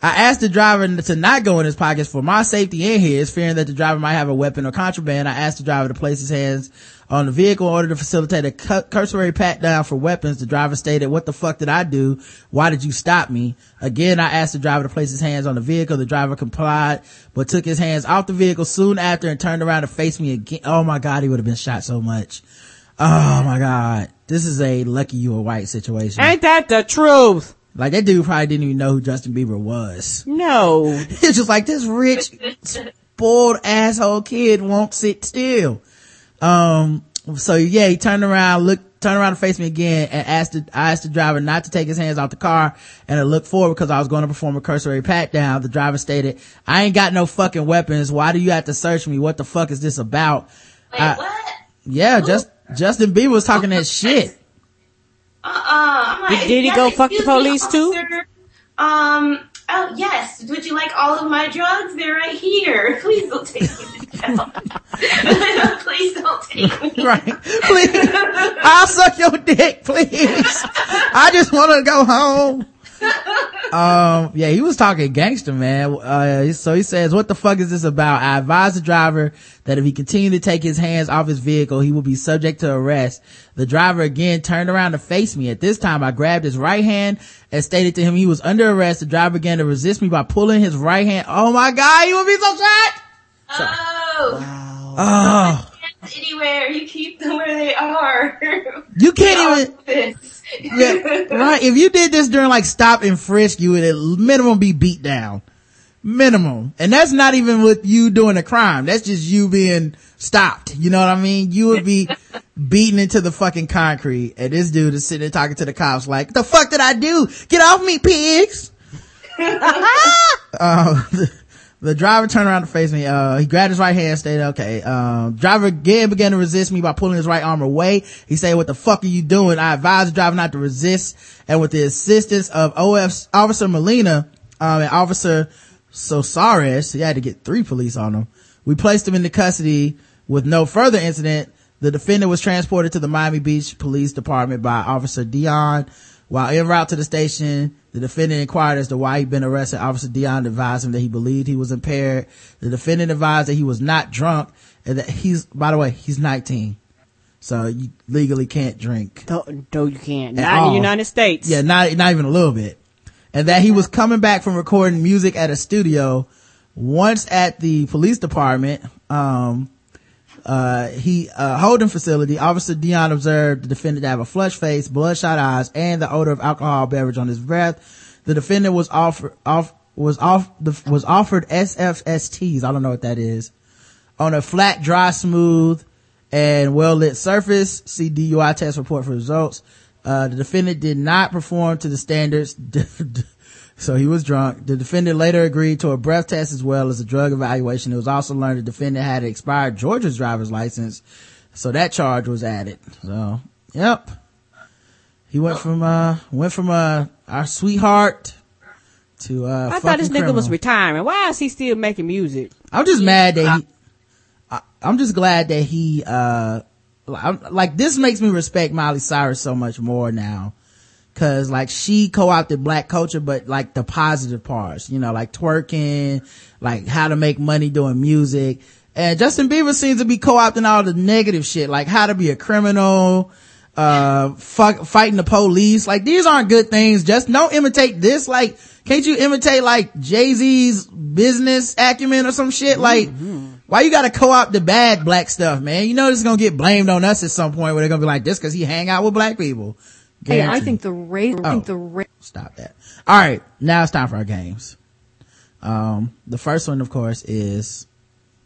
I asked the driver to not go in his pockets for my safety and his, fearing that the driver might have a weapon or contraband. I asked the driver to place his hands on the vehicle in order to facilitate a cursory pat down for weapons. The driver stated, "What the fuck did I do? Why did you stop me?" Again, I asked the driver to place his hands on the vehicle. The driver complied, but took his hands off the vehicle soon after and turned around to face me again. Oh my God, he would have been shot so much. Oh my God. This is a lucky you were white situation. Ain't that the truth? Like, that dude probably didn't even know who Justin Bieber was. No. It's just like, this rich, spoiled asshole kid won't sit still. So yeah, he turned around and faced me again, and I asked the driver not to take his hands off the car and to look forward because I was going to perform a cursory pat down. The driver stated, "I ain't got no fucking weapons. Why do you have to search me? What the fuck is this about?" Wait, what? Yeah, Justin Bieber was talking that shit. Did he go fuck the police too? Oh yes. Would you like all of my drugs? They're right here. Please don't take me to jail. Please don't take me. Right. Please. I'll suck your dick, please. I just want to go home. Yeah, he was talking gangster, man. So he says, "What the fuck is this about? I advised the driver that if he continued to take his hands off his vehicle, he will be subject to arrest." The driver again turned around to face me. At this time, I grabbed his right hand and stated to him he was under arrest. The driver began to resist me by pulling his right hand. Oh my God, he would be so shot. Oh. Wow. Oh. Anywhere you keep them where they are. You can't even. Yeah, right. If you did this during like stop and frisk, you would at minimum be beat down. Minimum. And that's not even with you doing a crime. That's just you being stopped. You know what I mean? You would be beaten into the fucking concrete. And this dude is sitting there talking to the cops like, "The fuck did I do? Get off me, pigs." The driver turned around to face me. He grabbed his right hand, stated, "Okay." Driver again began to resist me by pulling his right arm away. He said, "What the fuck are you doing?" I advised the driver not to resist, and with the assistance of Officer Molina, and Officer Sosares, he had to get 3 police on him. We placed him into custody with no further incident. The defendant was transported to the Miami Beach Police Department by Officer Dion. While en route to the station, the defendant inquired as to why he'd been arrested. Officer Dion advised him that he believed he was impaired. The defendant advised that he was not drunk and that he's 19. So you legally can't drink. No, you can't. Not in the United States. Yeah, not even a little bit. And that he was coming back from recording music at a studio. Once at the police department, holding facility, Officer Dion observed the defendant to have a flushed face, bloodshot eyes, and the odor of alcohol beverage on his breath. The defendant was offered SFSTs. I don't know what that is. On a flat, dry, smooth, and well-lit surface. See DUI test report for results. The defendant did not perform to the standards. So he was drunk. The defendant later agreed to a breath test as well as a drug evaluation. It was also learned the defendant had an expired Georgia's driver's license, so that charge was added. So, yep. He went from our sweetheart to, I thought this criminal. Nigga was retiring. Why is he still making music? I'm just mad that I'm just glad that he, like, this makes me respect Miley Cyrus so much more now. Cause like she co-opted black culture, but like the positive parts, you know, like twerking, like how to make money doing music. And Justin Bieber seems to be co-opting all the negative shit, like how to be a criminal, fighting the police. Like these aren't good things. Just don't imitate this. Like, can't you imitate like Jay-Z's business acumen or some shit? Like, why you gotta co-opt the bad black stuff, man? You know, it's gonna get blamed on us at some point where they're gonna be like, this cause he hang out with black people. Hey, stop that. All right, now it's time for our games. The first one, of course, is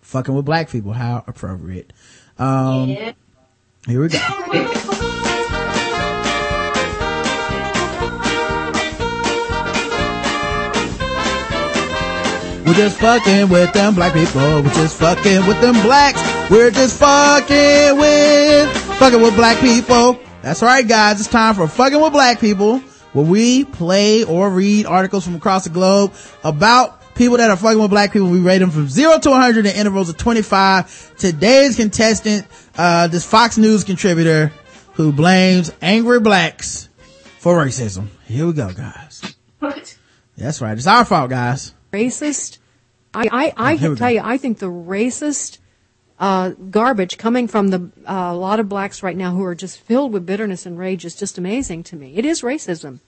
fucking with black people. How appropriate. Yeah. Here we go. We're just fucking with them black people. We're just fucking with them blacks. We're just fucking with black people. That's right, guys. It's time for Fucking with Black People, where we play or read articles from across the globe about people that are fucking with black people. We rate them from 0 to 100 in intervals of 25. Today's contestant, this Fox News contributor who blames angry blacks for racism. Here we go, guys. What? That's right. It's our fault, guys. Racist. I can tell you, I think the racist garbage coming from a lot of blacks right now who are just filled with bitterness and rage is just amazing to me. It is racism.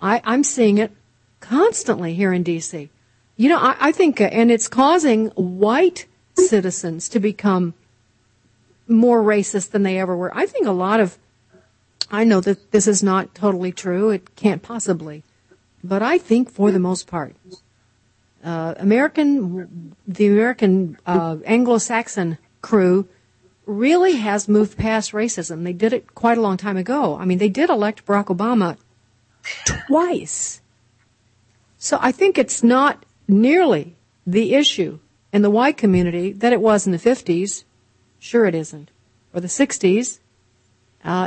I'm seeing it constantly here in D.C. You know, I think, and it's causing white citizens to become more racist than they ever were. I think I know that this is not totally true. It can't possibly. But I think for the most part, the American Anglo-Saxon crew really has moved past racism. They did it quite a long time ago. I mean, they did elect Barack Obama twice. So I think it's not nearly the issue in the white community that it was in the 50s. Sure it isn't. Or the 60s.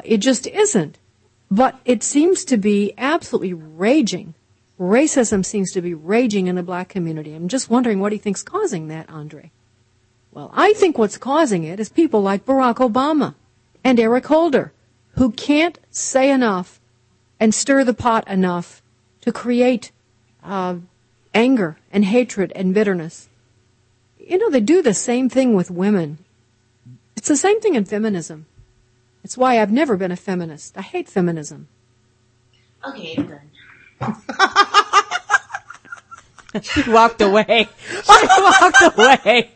It just isn't. But it seems to be absolutely raging. Racism seems to be raging in the black community. I'm just wondering what he thinks causing that, Andre. Well, I think what's causing it is people like Barack Obama and Eric Holder, who can't say enough and stir the pot enough to create anger and hatred and bitterness. You know, they do the same thing with women. It's the same thing in feminism. It's why I've never been a feminist. I hate feminism. Okay, I'm done. She walked away. I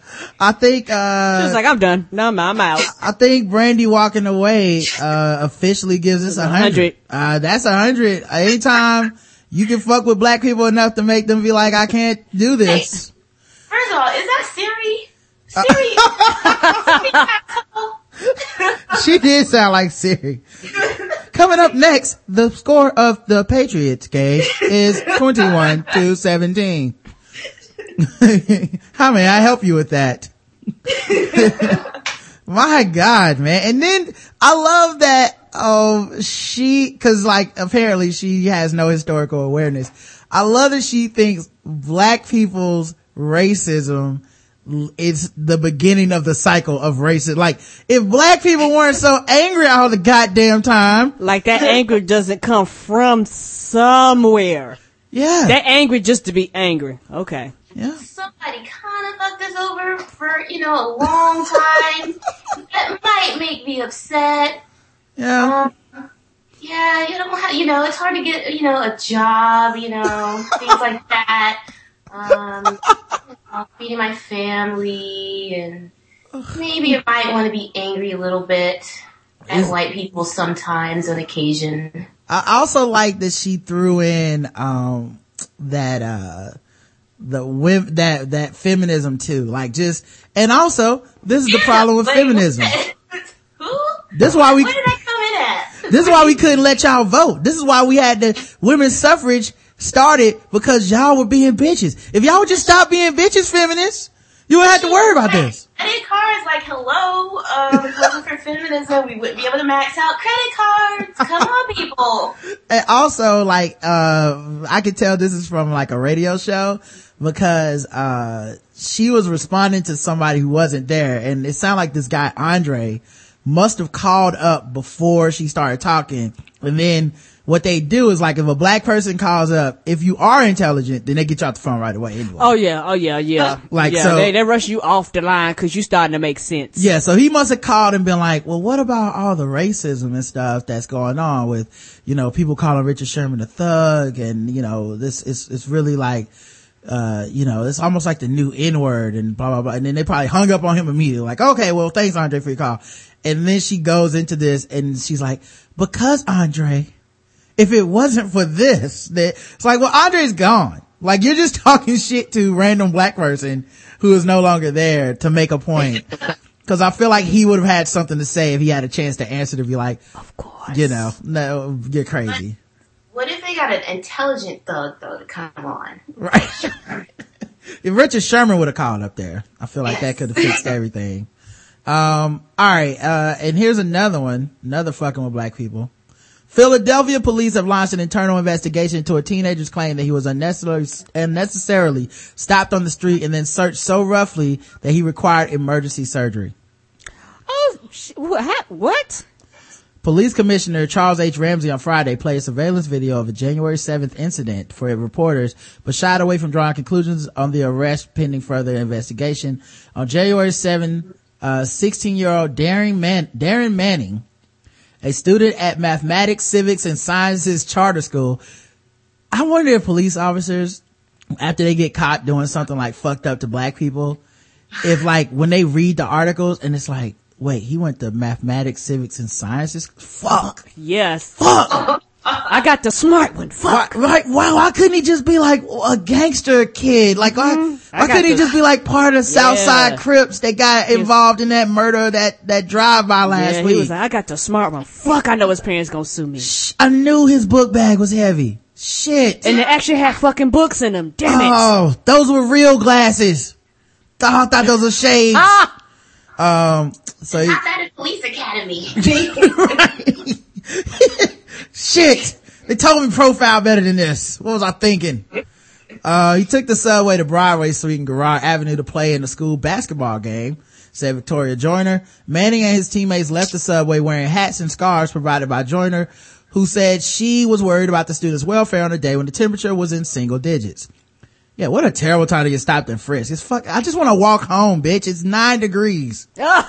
think she was like, I'm done. No, I'm out. I think Brandy walking away officially gives us 100. That's 100. Anytime you can fuck with black people enough to make them be like, I can't do this. Hey, first of all, is that Siri? Siri. She did sound like Siri. Coming up next, the score of the Patriots game is 21-17. How may I help you with that? My God, man. And then I love that. Oh, cause like apparently she has no historical awareness. I love that she thinks black people's racism it's the beginning of the cycle of racism. Like, if black people weren't so angry all the goddamn time. Like, that anger doesn't come from somewhere. Yeah. That anger just to be angry. Okay. Yeah. Somebody kind of fucked us over for, a long time. That might make me upset. Yeah. Yeah, it's hard to get, a job, things like that. Feeding my family, and maybe I might want to be angry a little bit at white people sometimes on occasion. I also like that she threw in that that feminism too, like just, and also this is the problem with feminism. Where did I come in at? This is why we couldn't let y'all vote. This is why we had the women's suffrage. Started because y'all were being bitches. If y'all would just stop being bitches, feminists, you wouldn't have to worry about this. Credit cards, like, hello, if it wasn't for feminism, we wouldn't be able to max out credit cards. Come on, people. And also, like, I could tell this is from, like, a radio show because she was responding to somebody who wasn't there. And it sounded like this guy, Andre, must have called up before she started talking. And then what they do is, like, if a black person calls up, if you are intelligent, then they get you off the phone right away anyway. Oh yeah. Like, yeah, so they rush you off the line because you starting to make sense. Yeah, so he must have called and been like, well, what about all the racism and stuff that's going on with, people calling Richard Sherman a thug, and this it's really like, it's almost like the new N-word and blah blah blah. And then they probably hung up on him immediately, like, okay, well, thanks, Andre, for your call. And then she goes into this and she's like, because Andre, if it wasn't for this, that it's like, well, Andre's gone. Like, you're just talking shit to random black person who is no longer there to make a point. Cause I feel like he would have had something to say if he had a chance to answer, to be like, of course, no, you're crazy. What if they got an intelligent thug though to come on? Right. If Richard Sherman would have called up there, I feel like that could have fixed everything. Alright, and here's another fucking with black people. Philadelphia police have launched an internal investigation into a teenager's claim that he was unnecessarily stopped on the street and then searched so roughly that he required emergency surgery. Oh, what? Police Commissioner Charles H. Ramsey on Friday played surveillance video of a January 7th incident for reporters, but shied away from drawing conclusions on the arrest pending further investigation. On January 7th, 16-year-old Darren Manning, a student at Mathematics, Civics, and Sciences Charter School. I wonder if police officers, after they get caught doing something like fucked up to black people, if like when they read the articles and it's like, wait, he went to Mathematics, Civics, and Sciences? Fuck. Yes. Fuck. I got the smart one. Fuck. Right. Wow. Why couldn't he just be like a gangster kid? Like, why couldn't he just be like part of Southside Crips that got involved in that murder, that drive-by last week? He was like, I got the smart one. Fuck. I know his parents gonna sue me. I knew his book bag was heavy. Shit. And they actually had fucking books in them. Damn it. Oh, those were real glasses. I thought those were shades. So it's not that a police academy. Right. Shit. They told me profile better than this. What was I thinking? He took the subway to Broadway Street and Garrard Avenue to play in the school basketball game, said Victoria Joyner. Manning and his teammates left the subway wearing hats and scarves provided by Joyner, who said she was worried about the students' welfare on a day when the temperature was in single digits. Yeah, what a terrible time to get stopped and frisked. It's fuck. I just want to walk home, bitch. It's 9 degrees. Ugh.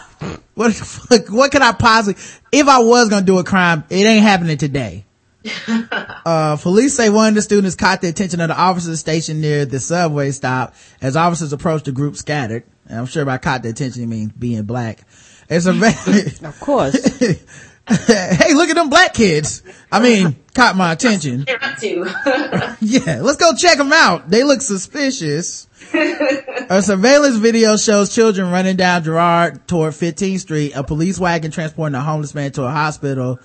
What the fuck? What could I possibly? If I was gonna do a crime, it ain't happening today. Police say one of the students caught the attention of the officers stationed near the subway stop. As officers approached, the group scattered. And I'm sure by caught the attention, you mean being black. It's a of course. Hey, look at them black kids. I mean, caught my attention. They're up to. Yeah, let's go check them out. They look suspicious. A surveillance video shows children running down Girard toward 15th Street. A police wagon transporting a homeless man to a hospital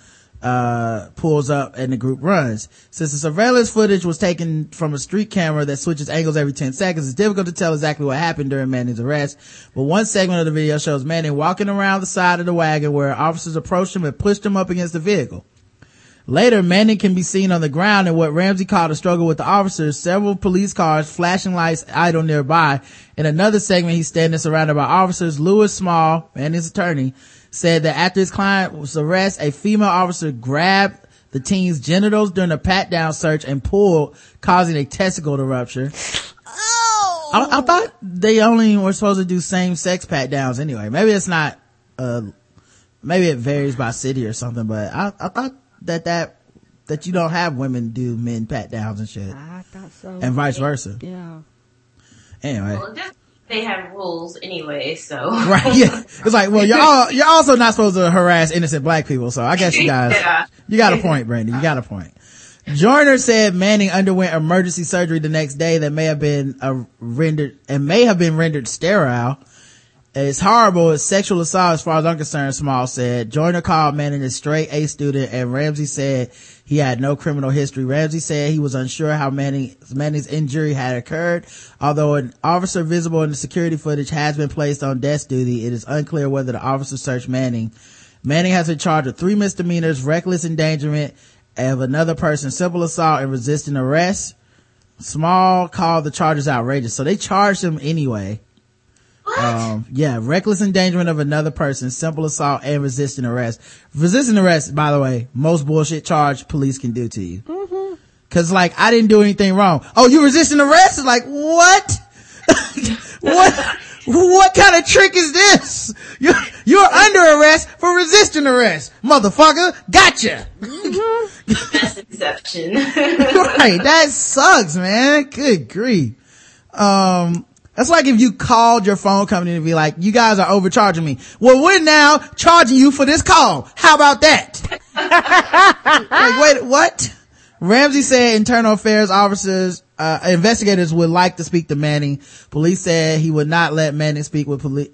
pulls up and the group runs. Since the surveillance footage was taken from a street camera that switches angles every 10 seconds, it's difficult to tell exactly what happened during Manning's arrest, but one segment of the video shows Manning walking around the side of the wagon where officers approached him and pushed him up against the vehicle. Later, Manning can be seen on the ground in what Ramsey called a struggle with the officers. Several police cars, flashing lights idle nearby. In another segment, he's standing surrounded by officers. Lewis Small, Manning's attorney, said that after his client was arrested, a female officer grabbed the teen's genitals during a pat-down search and pulled, causing a testicle to rupture. Oh! I thought they only were supposed to do same-sex pat-downs anyway. Maybe it's not, maybe it varies by city or something, but I thought that you don't have women do men pat-downs and shit. I thought so. And vice versa. Yeah. Anyway. Well, they have rules anyway, so. Right, yeah. It's like, well, you're also not supposed to harass innocent black people, so I guess you guys, you got a point, Brandy. You got a point. Joyner said Manning underwent emergency surgery the next day that may have been rendered sterile. It's horrible. It's sexual assault as far as I'm concerned, Small said. Joyner called Manning a straight A student and Ramsey said he had no criminal history. Ramsey said he was unsure how Manning's injury had occurred. Although an officer visible in the security footage has been placed on desk duty, it is unclear whether the officer searched Manning. Manning has been charged with 3 misdemeanors, reckless endangerment of another person, simple assault, and resisting arrest. Small called the charges outrageous. So they charged him anyway. Reckless endangerment of another person, simple assault, and resisting arrest. Resisting arrest, by the way, most bullshit charge police can do to you. Mm-hmm. Cause like, I didn't do anything wrong. Oh, you resisting arrest? It's like, what? What kind of trick is this? You're under arrest for resisting arrest. Motherfucker, gotcha. Mm-hmm. That's exception. Right, that sucks, man. Good grief. That's like if you called your phone company to be like, you guys are overcharging me. Well, we're now charging you for this call. How about that? Like, wait, what? Ramsey said internal affairs officers, investigators would like to speak to Manning. Police said he would not let Manning speak with police,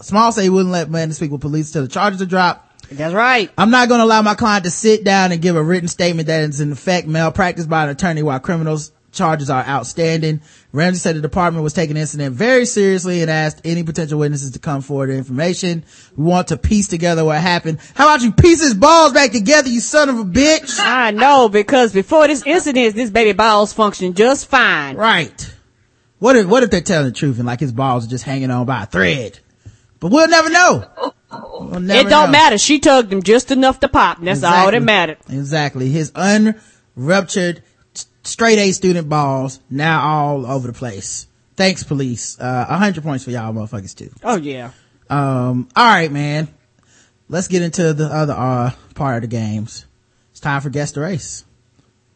Small said he wouldn't let Manning speak with police till the charges are dropped. That's right. I'm not going to allow my client to sit down and give a written statement that is in effect malpractice by an attorney while criminals charges are outstanding. Ramsey said the department was taking the incident very seriously and asked any potential witnesses to come forward with information. We want to piece together what happened. How about you piece his balls back together, you son of a bitch? I know, because before this incident, this baby balls functioned just fine. Right. What if they're telling the truth and like his balls are just hanging on by a thread? But we'll never know. It don't matter. She tugged him just enough to pop. That's all that mattered. Exactly. His unruptured straight A student balls now all over the place. Thanks, police. 100 points for y'all motherfuckers too. Oh yeah. All right, man. Let's get into the other part of the games. It's time for Guess the Race.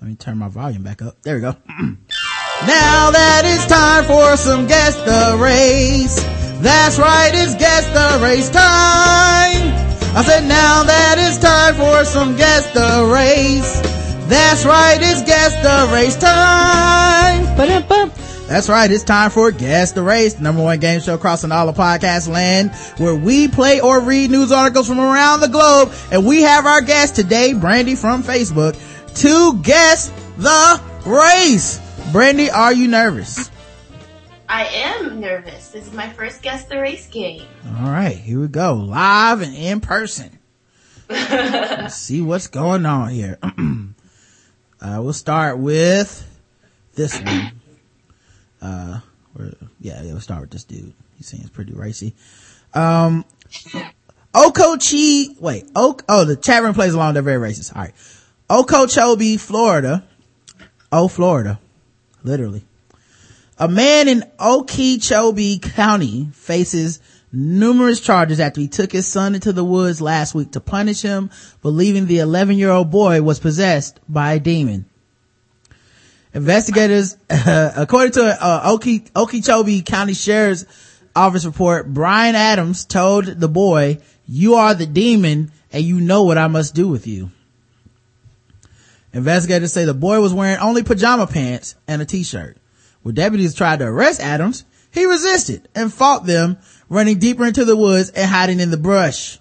Let me turn my volume back up. There we go. Now that it's time for some Guess the Race. That's right, it's Guess the Race time. I said now that it's time for some Guess the Race. That's right, it's Guess the Race time. Ba-dum-bum. That's right, it's time for Guess the Race, the number one game show crossing all of podcast land, where we play or read news articles from around the globe, and we have our guest today, Brandy from Facebook, to guess the race. Brandy, are you nervous? I am nervous. This is my first Guess the Race game. All right, here we go, live and in person. Let's see what's going on here. We'll start with this one. We'll start with this dude. He seems pretty racy. The chat room plays along. They're very racist. All right. Okeechobee, Florida. Oh, Florida. Literally. A man in Okeechobee County faces numerous charges after he took his son into the woods last week to punish him, believing the 11-year-old boy was possessed by a demon. Investigators, according to Okeechobee County Sheriff's Office report, Brian Adams told the boy, "You are the demon and you know what I must do with you." Investigators say the boy was wearing only pajama pants and a t-shirt. When deputies tried to arrest Adams, he resisted and fought them, running deeper into the woods and hiding in the brush.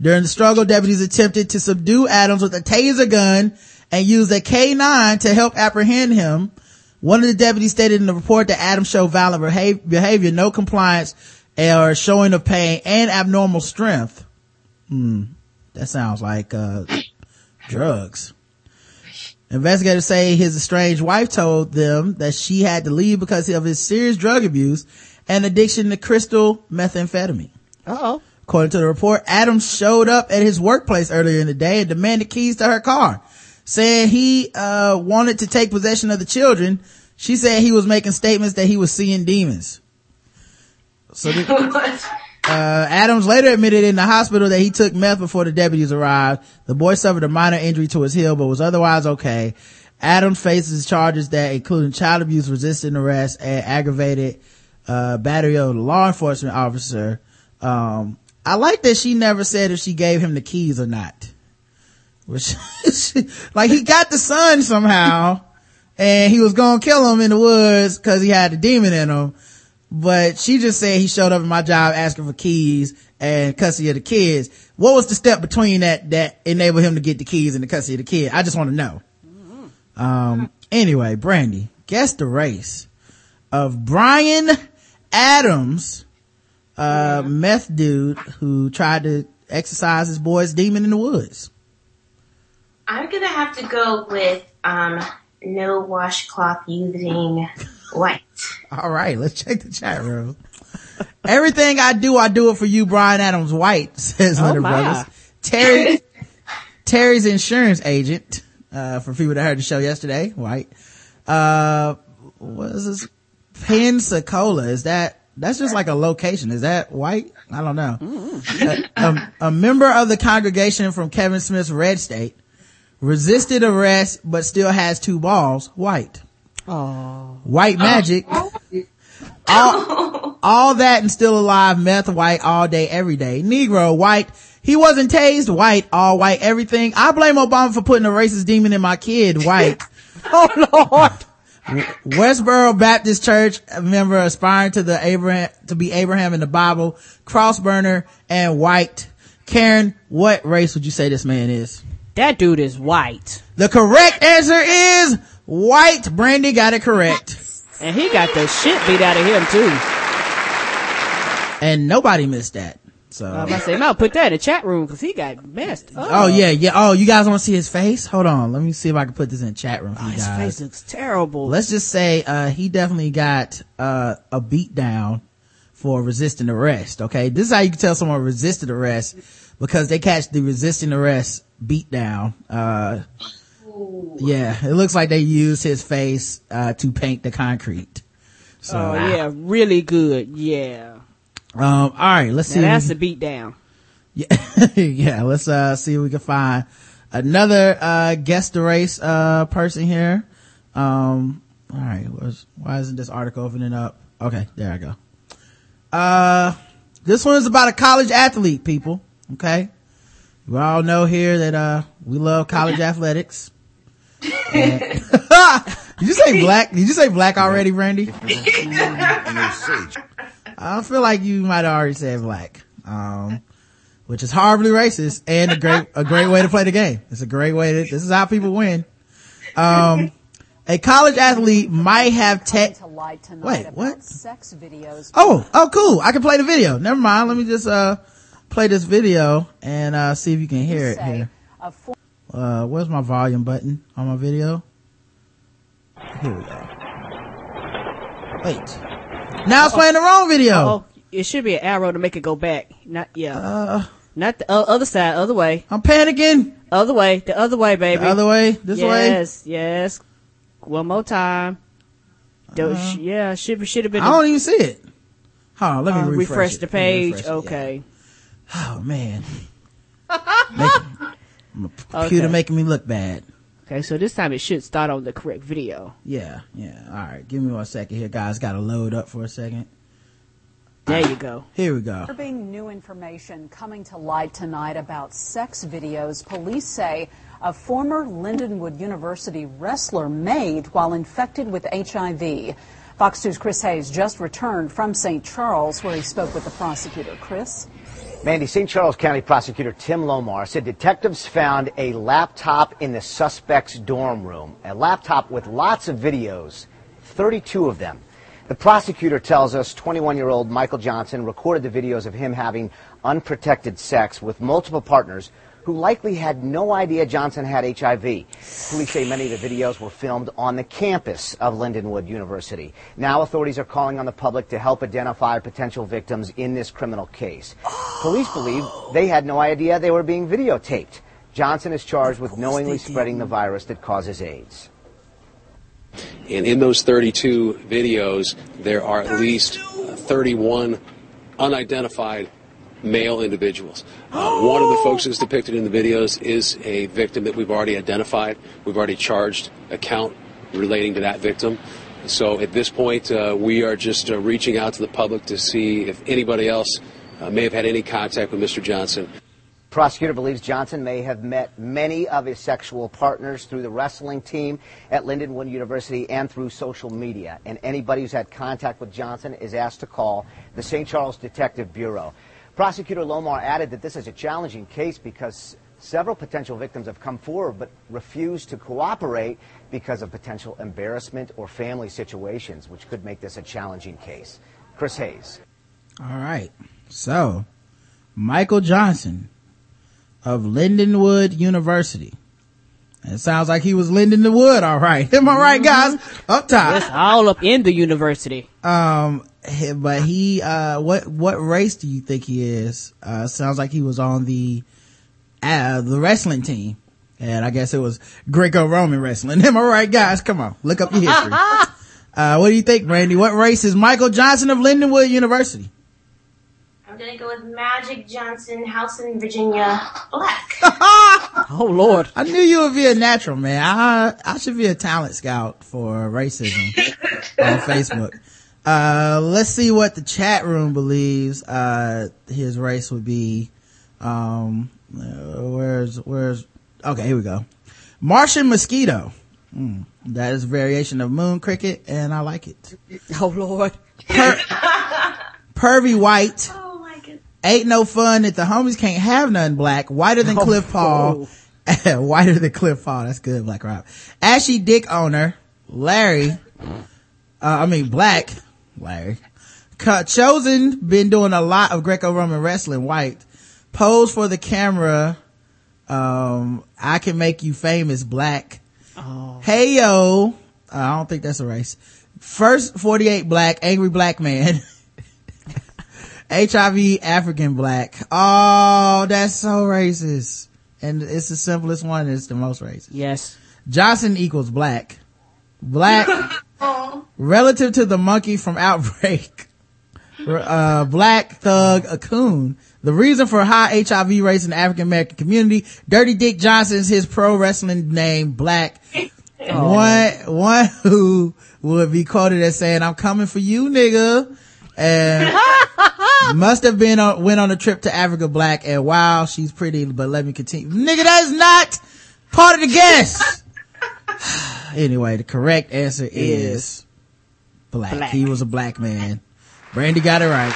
During the struggle, deputies attempted to subdue Adams with a taser gun and used a K-9 to help apprehend him. One of the deputies stated in the report that Adams showed violent behavior, no compliance, or showing of pain, and abnormal strength. That sounds like drugs. Investigators say his estranged wife told them that she had to leave because of his serious drug abuse and addiction to crystal methamphetamine. Uh-oh. According to the report, Adams showed up at his workplace earlier in the day and demanded keys to her car, saying he wanted to take possession of the children. She said he was making statements that he was seeing demons. So Adams later admitted in the hospital that he took meth before the deputies arrived. The boy suffered a minor injury to his heel but was otherwise okay. Adams faces charges that including child abuse, resisting arrest, and aggravated battery of the law enforcement officer. I like that she never said if she gave him the keys or not. Like, he got the son somehow and he was gonna kill him in the woods because he had the demon in him, but she just said he showed up at my job asking for keys and custody of the kids. What was the step between that enabled him to get the keys and the custody of the kid? I just want to know. Anyway, Brandy, guess the race of Brian Adams, meth dude who tried to exorcise his boy's demon in the woods. I'm going to have to go with no washcloth using white. All right, let's check the chat room. Everything I do it for you, Brian Adams White, says Leonard Brothers. Terry's insurance agent, for people that heard the show yesterday, White. What is this? Pensacola, is that? That's just like a location. Is that white? I don't know. A member of the congregation from Kevin Smith's Red State. Resisted arrest, but still has two balls. White. Oh. White magic. All that and still alive. Meth. White. All day, every day. Negro. White. He wasn't tased. White. All white. Everything. I blame Obama for putting a racist demon in my kid. White. Oh Lord. Westboro Baptist Church member aspiring to be Abraham in the Bible. Crossburner and white. Karen, what race would you say this man is? That dude is white. The correct answer is white. Brandy got it correct. And he got the shit beat out of him too. And nobody missed that. So I say, no, put that in the chat room because he got messed up. Oh yeah. Oh, you guys want to see his face? Hold on. Let me see if I can put this in the chat room for you guys. His face looks terrible. Let's just say he definitely got a beat down for resisting arrest. Okay, this is how you can tell someone resisted arrest, because they catch the resisting arrest beatdown. Yeah, it looks like they used his face to paint the concrete. So, oh yeah, really good. Yeah. All right, let's see. That's a beatdown. Yeah, yeah. Let's see if we can find another guess the race person here. All right, why isn't this article opening up? Okay, there I go. This one is about a college athlete, people. Okay, we all know here that we love college athletics. And, did you say black already, Randy? I feel like you might have already said black, which is horribly racist and a great way to play the game. It's a great way to, this is how people win. A college athlete might have sex videos. Oh, cool. I can play the video. Never mind. Let me just, play this video and, see if you can hear it here. Where's my volume button on my video? Here we go. Wait. Now it's playing the wrong video. It should be an arrow to make it go back. Not the other side, other way. I'm panicking. Other way, the other way, baby. The other way, this way. Yes. One more time. Should have been. I don't even see it. Hold on, let me refresh the page. Okay. Yeah. Oh man, my computer making me look bad. Okay, so this time it should start on the correct video. Yeah. All right, give me 1 second here, guys. Got to load up for a second. There you go. Here we go. Disturbing new information coming to light tonight about sex videos police say a former Lindenwood University wrestler made while infected with HIV. Fox News' Chris Hayes just returned from St. Charles, where he spoke with the prosecutor. Chris? Mandy, St. Charles County Prosecutor Tim Lomar said detectives found a laptop in the suspect's dorm room, a laptop with lots of videos, 32 of them. The prosecutor tells us 21-year-old Michael Johnson recorded the videos of him having unprotected sex with multiple partners who likely had no idea Johnson had HIV. Police say many of the videos were filmed on the campus of Lindenwood University. Now authorities are calling on the public to help identify potential victims in this criminal case. Police believe they had no idea they were being videotaped. Johnson is charged with knowingly spreading the virus that causes AIDS. And in those 32 videos, there are at least 31 unidentified male individuals. One of the folks who's depicted in the videos is a victim that we've already identified. We've already charged a count relating to that victim. So at this point, we are just reaching out to the public to see if anybody else may have had any contact with Mr. Johnson. Prosecutor believes Johnson may have met many of his sexual partners through the wrestling team at Lindenwood University and through social media. And anybody who's had contact with Johnson is asked to call the St. Charles Detective Bureau. Prosecutor Lomar added that this is a challenging case because several potential victims have come forward but refused to cooperate because of potential embarrassment or family situations, which could make this a challenging case. Chris Hayes. All right. So, Michael Johnson of Lindenwood University. It sounds like he was lending the wood, all right. Am I right, guys? Up top. It's all up in the university. But he, what race do you think he is? Sounds like he was on the wrestling team. And I guess it was Greco-Roman wrestling. Am I right, guys? Come on. Look up your history. What do you think, Randy? What race is Michael Johnson of Lindenwood University? I'm gonna go with Magic Johnson, house in Virginia, black. Oh Lord! I knew you would be a natural, man. I should be a talent scout for racism on Facebook. Let's see what the chat room believes his race would be. Where's? Okay, here we go. Martian mosquito. That is a variation of moon cricket, and I like it. Oh Lord! Pervy white. Ain't no fun that the homies can't have none black. Whiter than Cliff Paul. Whiter than Cliff Paul. That's good, Black Rob. Ashy dick owner. Black. Larry. Chosen, been doing a lot of Greco-Roman wrestling. White. Pose for the camera. I can make you famous. Black. Oh. Hey yo. I don't think that's a race. First 48 black. Angry black man. HIV African black. Oh, that's so racist. And it's the simplest one and it's the most racist. Yes. Johnson equals black. Black relative to the monkey from Outbreak. Black thug Akun. The reason for high HIV rates in the African American community. Dirty Dick Johnson's his pro wrestling name, Black. One who would be quoted as saying, "I'm coming for you, nigga." And must have been went on a trip to Africa, Black, and wow, she's pretty, but let me continue. Nigga, that is not part of the guess. Anyway, the correct answer is black. He was a black man. Brandy got it right.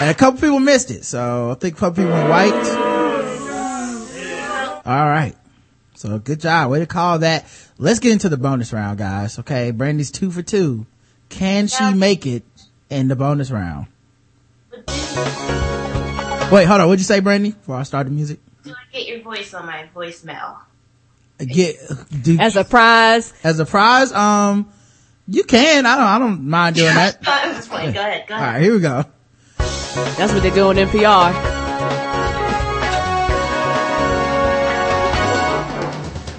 And a couple people missed it, so I think a couple people went white. All right. So good job. Way to call that. Let's get into the bonus round, guys. Okay, Brandy's 2 for 2. Can she make it in the bonus round? Wait, hold on. What'd you say, Brandy, before I start the music? Do I get your voice on my voicemail? As a prize, you can. I don't mind doing that. I was playing. Go ahead. All right, here we go. That's what they do on NPR.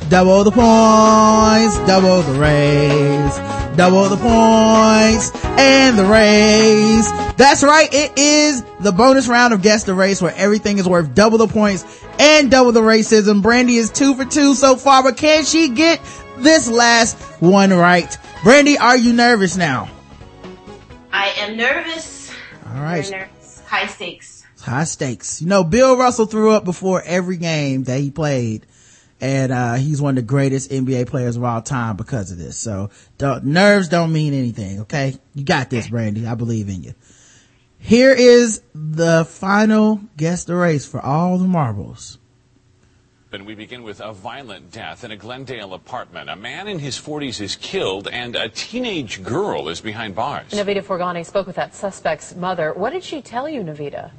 Double the points, double the raise, double the points and the raise. That's right. It is the bonus round of Guess the Race, where everything is worth double the points and double the racism. Brandy is 2 for 2 so far, but can she get this last one right? Brandy, are you nervous now? I am nervous. All right. Nervous. High stakes. High stakes. You know, Bill Russell threw up before every game that he played, and he's one of the greatest NBA players of all time because of this. So nerves don't mean anything, okay? You got this, Brandy. I believe in you. Here is the final Guess the Race for all the marbles. And we begin with a violent death in a Glendale apartment. A man in his 40s is killed, and a teenage girl is behind bars. Navita Forgani spoke with that suspect's mother. What did she tell you, Navita?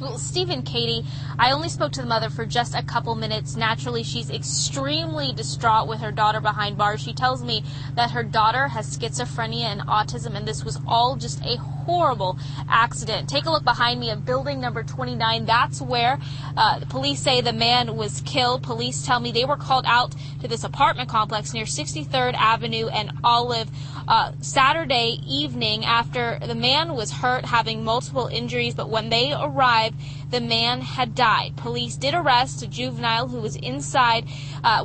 Well, Steve and Katie, I only spoke to the mother for just a couple minutes. Naturally, she's extremely distraught with her daughter behind bars. She tells me that her daughter has schizophrenia and autism, and this was all just a horrible accident. Take a look behind me at building number 29. That's where the police say the man was killed. Police tell me they were called out to this apartment complex near 63rd Avenue and Olive Saturday evening after the man was hurt, having multiple injuries, but when they arrived, the man had died. Police did arrest a juvenile who was inside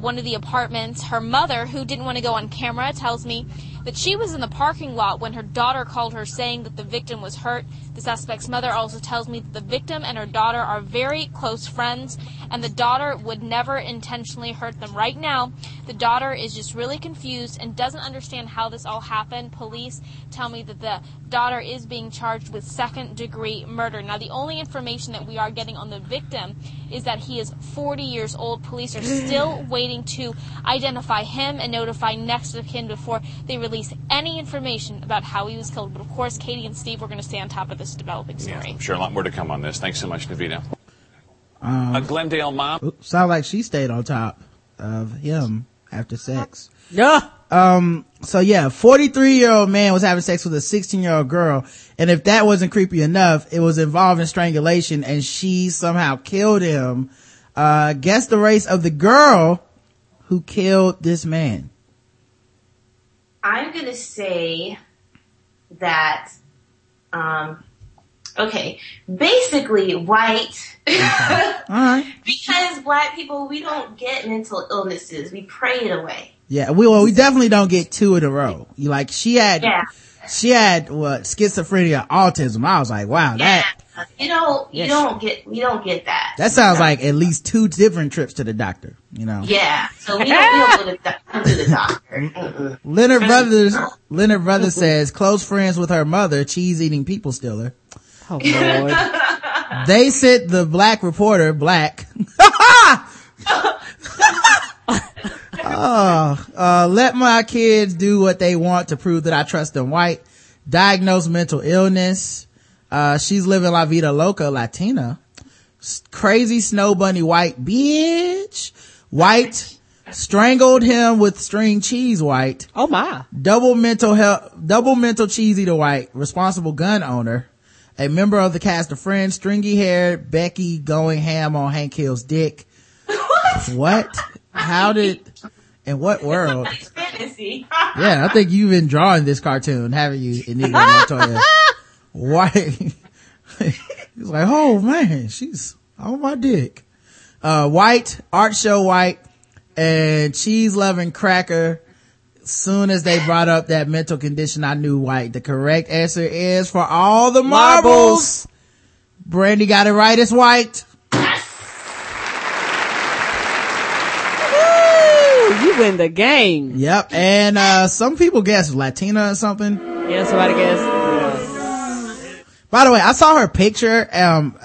one of the apartments. Her mother, who didn't want to go on camera, tells me that she was in the parking lot when her daughter called her saying that the victim was hurt. The suspect's mother also tells me that the victim and her daughter are very close friends, and the daughter would never intentionally hurt them. Right now, the daughter is just really confused and doesn't understand how this all happened. Police tell me that the daughter is being charged with second-degree murder. Now, the only information that we are getting on the victim is that he is 40 years old. Police are still waiting to identify him and notify next of kin before they release any information about how he was killed. But, of course, Katie and Steve were going to stay on top of this developing story. Yeah, I'm sure a lot more to come on this. Thanks so much, Navita. A Glendale mom. Oops, sound like she stayed on top of him after sex. Yeah. So yeah, 43-year-old man was having sex with a 16-year-old girl, and if that wasn't creepy enough, it was involved in strangulation, and she somehow killed him. Guess the race of the girl who killed this man. I'm gonna say that okay, basically white. Okay. All right. Because black people, we don't get mental illnesses. We pray it away. Yeah, we definitely don't get two in a row. Like she had what, schizophrenia, autism. I was like, wow, that. You don't get that. That sounds like at least two different trips to the doctor. You know. Yeah, so we don't go to the doctor. Leonard Brothers says close friends with her mother, cheese eating people stealer. Oh Lord. They sent the black reporter, Black. Let my kids do what they want to prove that I trust them, white. Diagnosed mental illness. She's living la vida loca, Latina. Crazy snow bunny, white bitch. White. strangled him with string cheese white. Oh my. Double mental cheese eater white, responsible gun owner, a member of the cast of Friends, stringy haired Becky going ham on Hank Hill's dick. What? How did, in what world? It's like fantasy. Yeah, I think you've been drawing this cartoon, haven't you, Anita? Why? He's like, oh man, she's on my dick. White, art show white, and cheese loving cracker. Soon as they brought up that mental condition, I knew white. The correct answer is for all the marbles. Brandy got it right. It's white. Yes. Woo, you win the game. Yep. And some people guessed Latina or something. Yeah, somebody guessed. Yeah. By the way, I saw her picture. And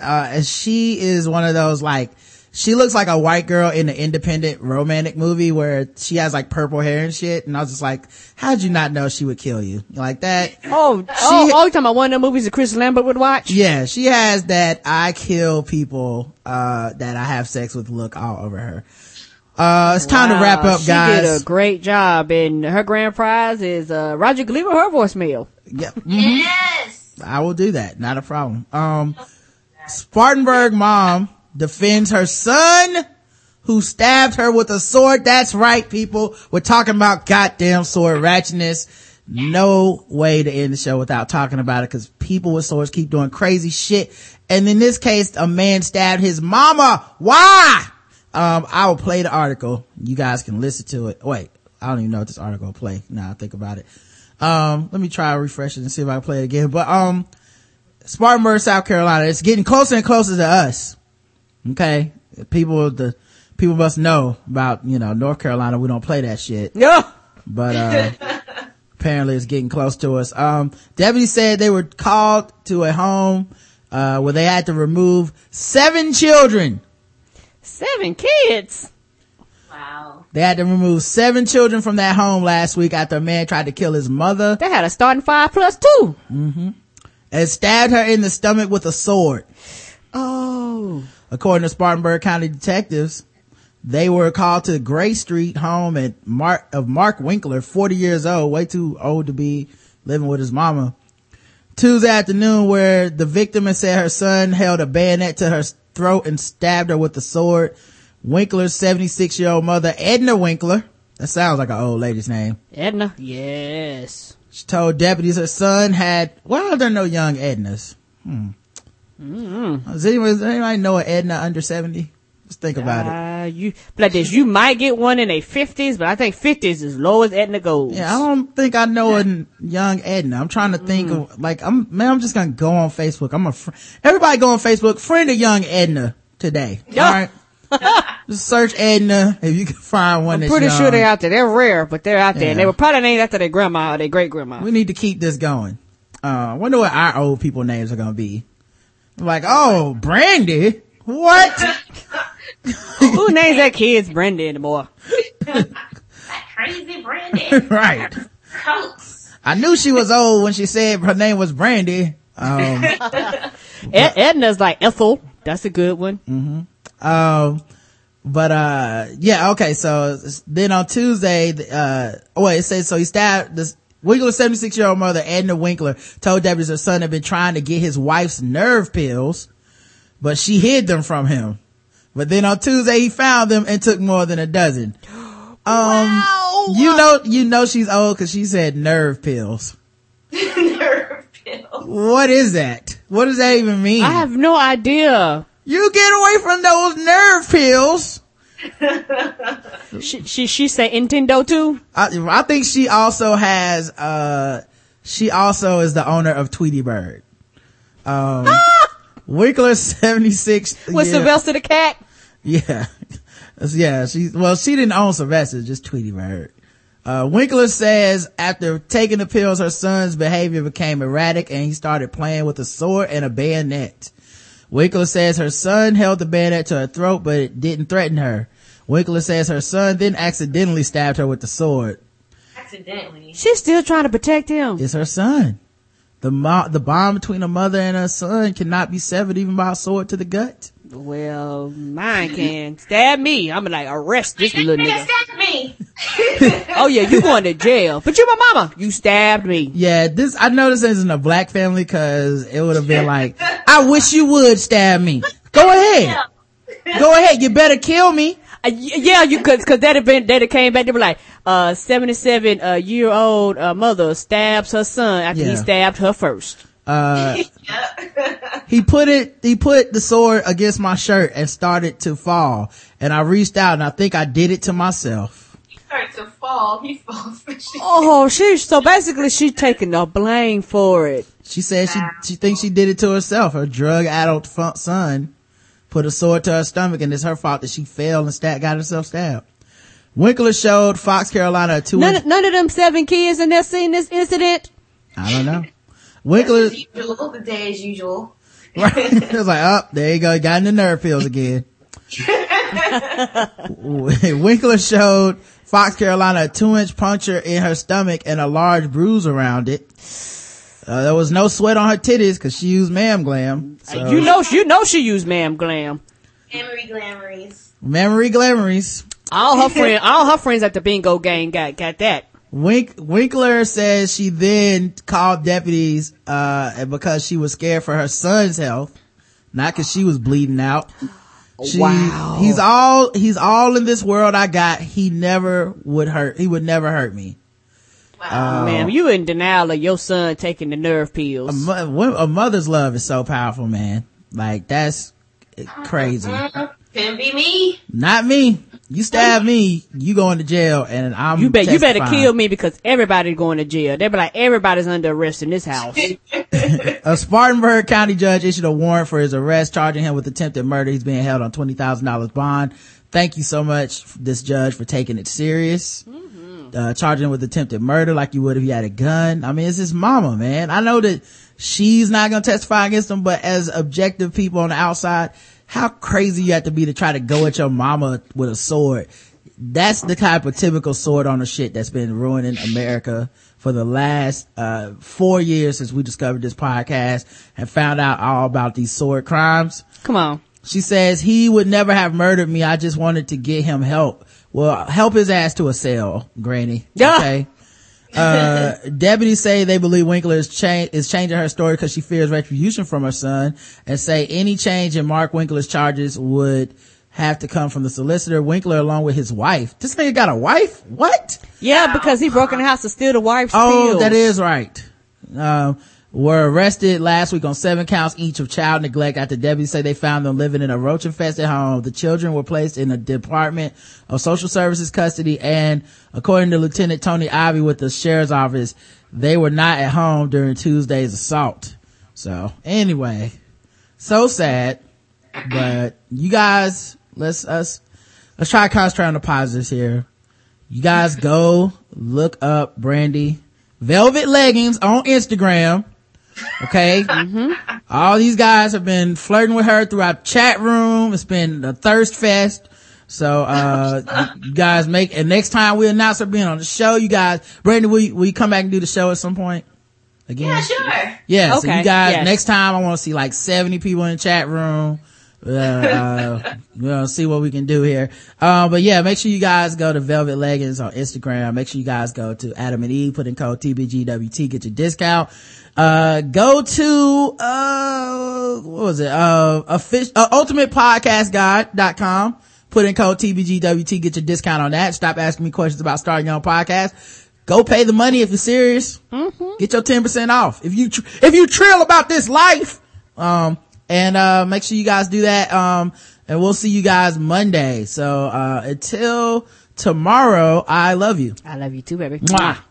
she is one of those, like, she looks like a white girl in an independent romantic movie where she has like purple hair and shit. And I was just like, how'd you not know she would kill you like that? Oh, you're talking about one of the movies that Chris Lambert would watch? Yeah. She has that I kill people, that I have sex with look all over her. It's time to wrap up, guys. She did a great job. And her grand prize is, Roger Gleaver, her voicemail. Yep. Mm-hmm. Yes. I will do that. Not a problem. Spartanburg mom defends her son who stabbed her with a sword. That's right, people. We're talking about goddamn sword ratchetness. No way to end the show without talking about it, because people with swords keep doing crazy shit. And in this case, a man stabbed his mama. Why? I will play the article. You guys can listen to it. Wait, I don't even know if this article will play. Now I think about it. Let me try refreshing and see if I can play it again. But Spartanburg, South Carolina. It's getting closer and closer to us. Okay, people must know about, North Carolina. We don't play that shit. Yeah. But, apparently it's getting close to us. Deputy said they were called to a home, where they had to remove 7 children. 7 kids? Wow. They had to remove 7 children from that home last week after a man tried to kill his mother. They had a starting 5+2. Mm-hmm. And stabbed her in the stomach with a sword. Oh. According to Spartanburg County detectives, they were called to the Gray Street home at Mark Winkler, 40 years old, way too old to be living with his mama, Tuesday afternoon, where the victim said her son held a bayonet to her throat and stabbed her with a sword. Winkler's 76-year-old mother, Edna Winkler, that sounds like an old lady's name. Edna? Yes. She told deputies her son had, well, there are no young Ednas. Mm-hmm. Does anybody know an Edna under 70? Just think about it. You might get one in their 50s, but I think 50s is low as Edna goes. Yeah, I don't think I know a young Edna. I'm trying to think of, like, I'm just gonna go on Facebook. Everybody go on Facebook, friend of young Edna today. Yep. All right. Just search Edna if you can find one. I'm pretty sure they're out there. They're rare, but they're out there. And they were probably named after their grandma or their great grandma. We need to keep this going. I wonder what our old people names are gonna be. Like, oh, Brandy? What? Who names their kids Brandy anymore? That crazy Brandy. Right. I knew she was old when she said her name was Brandy. Edna's like Ethel. That's a good one. Mm-hmm. So then on Tuesday, it says, so he stabbed this. Winkler's 76-year-old mother, Edna Winkler, told deputies her son had been trying to get his wife's nerve pills, but she hid them from him. But then on Tuesday, he found them and took more than a dozen. Wow. You know she's old because she said nerve pills. Nerve pills. What is that? What does that even mean? I have no idea. You get away from those nerve pills. She said Nintendo too. I think she also has is the owner of Tweety Bird. Winkler 76 with Sylvester the cat. Yeah she didn't own Sylvester, just Tweety Bird. Winkler says after taking the pills, her son's behavior became erratic and he started playing with a sword and a bayonet. Winkler says her son held the bayonet to her throat, but it didn't threaten her. Winkler says her son then accidentally stabbed her with the sword. Accidentally? She's still trying to protect him. It's her son. The bond between a mother and her son cannot be severed even by a sword to the gut. Well, mine can stab me. I'm like, arrest this little nigga. Stab me. Oh yeah, you going to jail? But you my mama. You stabbed me. Yeah, this I know this isn't a black family because it would have been like, I wish you would stab me. Go ahead. Yeah. Go ahead. You better kill me. Yeah, you cause that came back. They were like, 77 year old mother stabs her son after he stabbed her first. He put the sword against my shirt and started to fall, and I reached out and I think I did it to myself. He started to fall. He falls. Oh, she's taking the blame for it. She said she thinks she did it to herself. Her drug-addled son put a sword to her stomach, and it's her fault that she fell and got herself stabbed. Winkler showed Fox Carolina a 2-inch. None of them 7 kids in there seen this incident. I don't know. Winkler. The day as usual. Right. It was like, oh, there you go. Got in the nerve pills again. Winkler showed Fox Carolina a 2-inch puncture in her stomach and a large bruise around it. There was no sweat on her titties because she used Mam Glam. So. You know she used Mam Glam. Mammary Glamouries. All her friends at the bingo game got that. Winkler says she then called deputies, because she was scared for her son's health, not cause she was bleeding out. Wow. He's all in this world I got. He would never hurt me. Wow. Ma'am, you in denial of your son taking the nerve pills. A mother's love is so powerful, man. Like, that's crazy. Couldn't be me. Not me. You stab me, you going to jail, and I'm you better kill me because everybody's going to jail. They be like, everybody's under arrest in this house. A Spartanburg County judge issued a warrant for his arrest, charging him with attempted murder. He's being held on $20,000 bond. Thank you so much, this judge, for taking it serious. Mm-hmm. Charging him with attempted murder like you would if you had a gun. I mean, it's his mama, man. I know that she's not going to testify against him, but as objective people on the outside, how crazy you have to be to try to go at your mama with a sword. That's the type of typical sword on the shit that's been ruining America for the last 4 years since we discovered this podcast and found out all about these sword crimes. Come on. She says, he would never have murdered me. I just wanted to get him help. Well, help his ass to a cell, Granny. Yeah. Okay. Deputies say they believe Winkler is changing her story because she fears retribution from her son, and say any change in Mark Winkler's charges would have to come from the solicitor. Winkler, along with his wife. This nigga got a wife? What? Yeah, because he broke in the house to steal the wife's pills. Oh, that is right. Were arrested last week on 7 counts each of child neglect after deputies say they found them living in a roach-infested home. The children were placed in a Department of Social Services custody, and according to Lieutenant Tony Ivey with the sheriff's office, they were not at home during Tuesday's assault. So anyway, so sad, but you guys, let's try to concentrate on the positives here. You guys go look up Brandy Velvet Leggings on Instagram. Okay. Mm-hmm. All these guys have been flirting with her throughout chat room. It's been a thirst fest. So, you guys and next time we announce her being on the show, you guys, Brandy, will you come back and do the show at some point? Again? Yeah, sure. Yeah. Okay. So you guys, next time I want to see like 70 people in the chat room. We'll see what we can do here. But yeah, make sure you guys go to Velvet Leggings on Instagram. Make sure you guys go to Adam and Eve, put in code TBGWT, get your discount. Go to, UltimatePodcastGuide.com, put in code TBGWT, get your discount on that. Stop asking me questions about starting your own podcast. Go pay the money if you're serious. Mm-hmm. Get your 10% off. If you trill about this life, and make sure you guys do that, and we'll see you guys Monday. So until tomorrow, I love you. I love you too, baby. Mwah.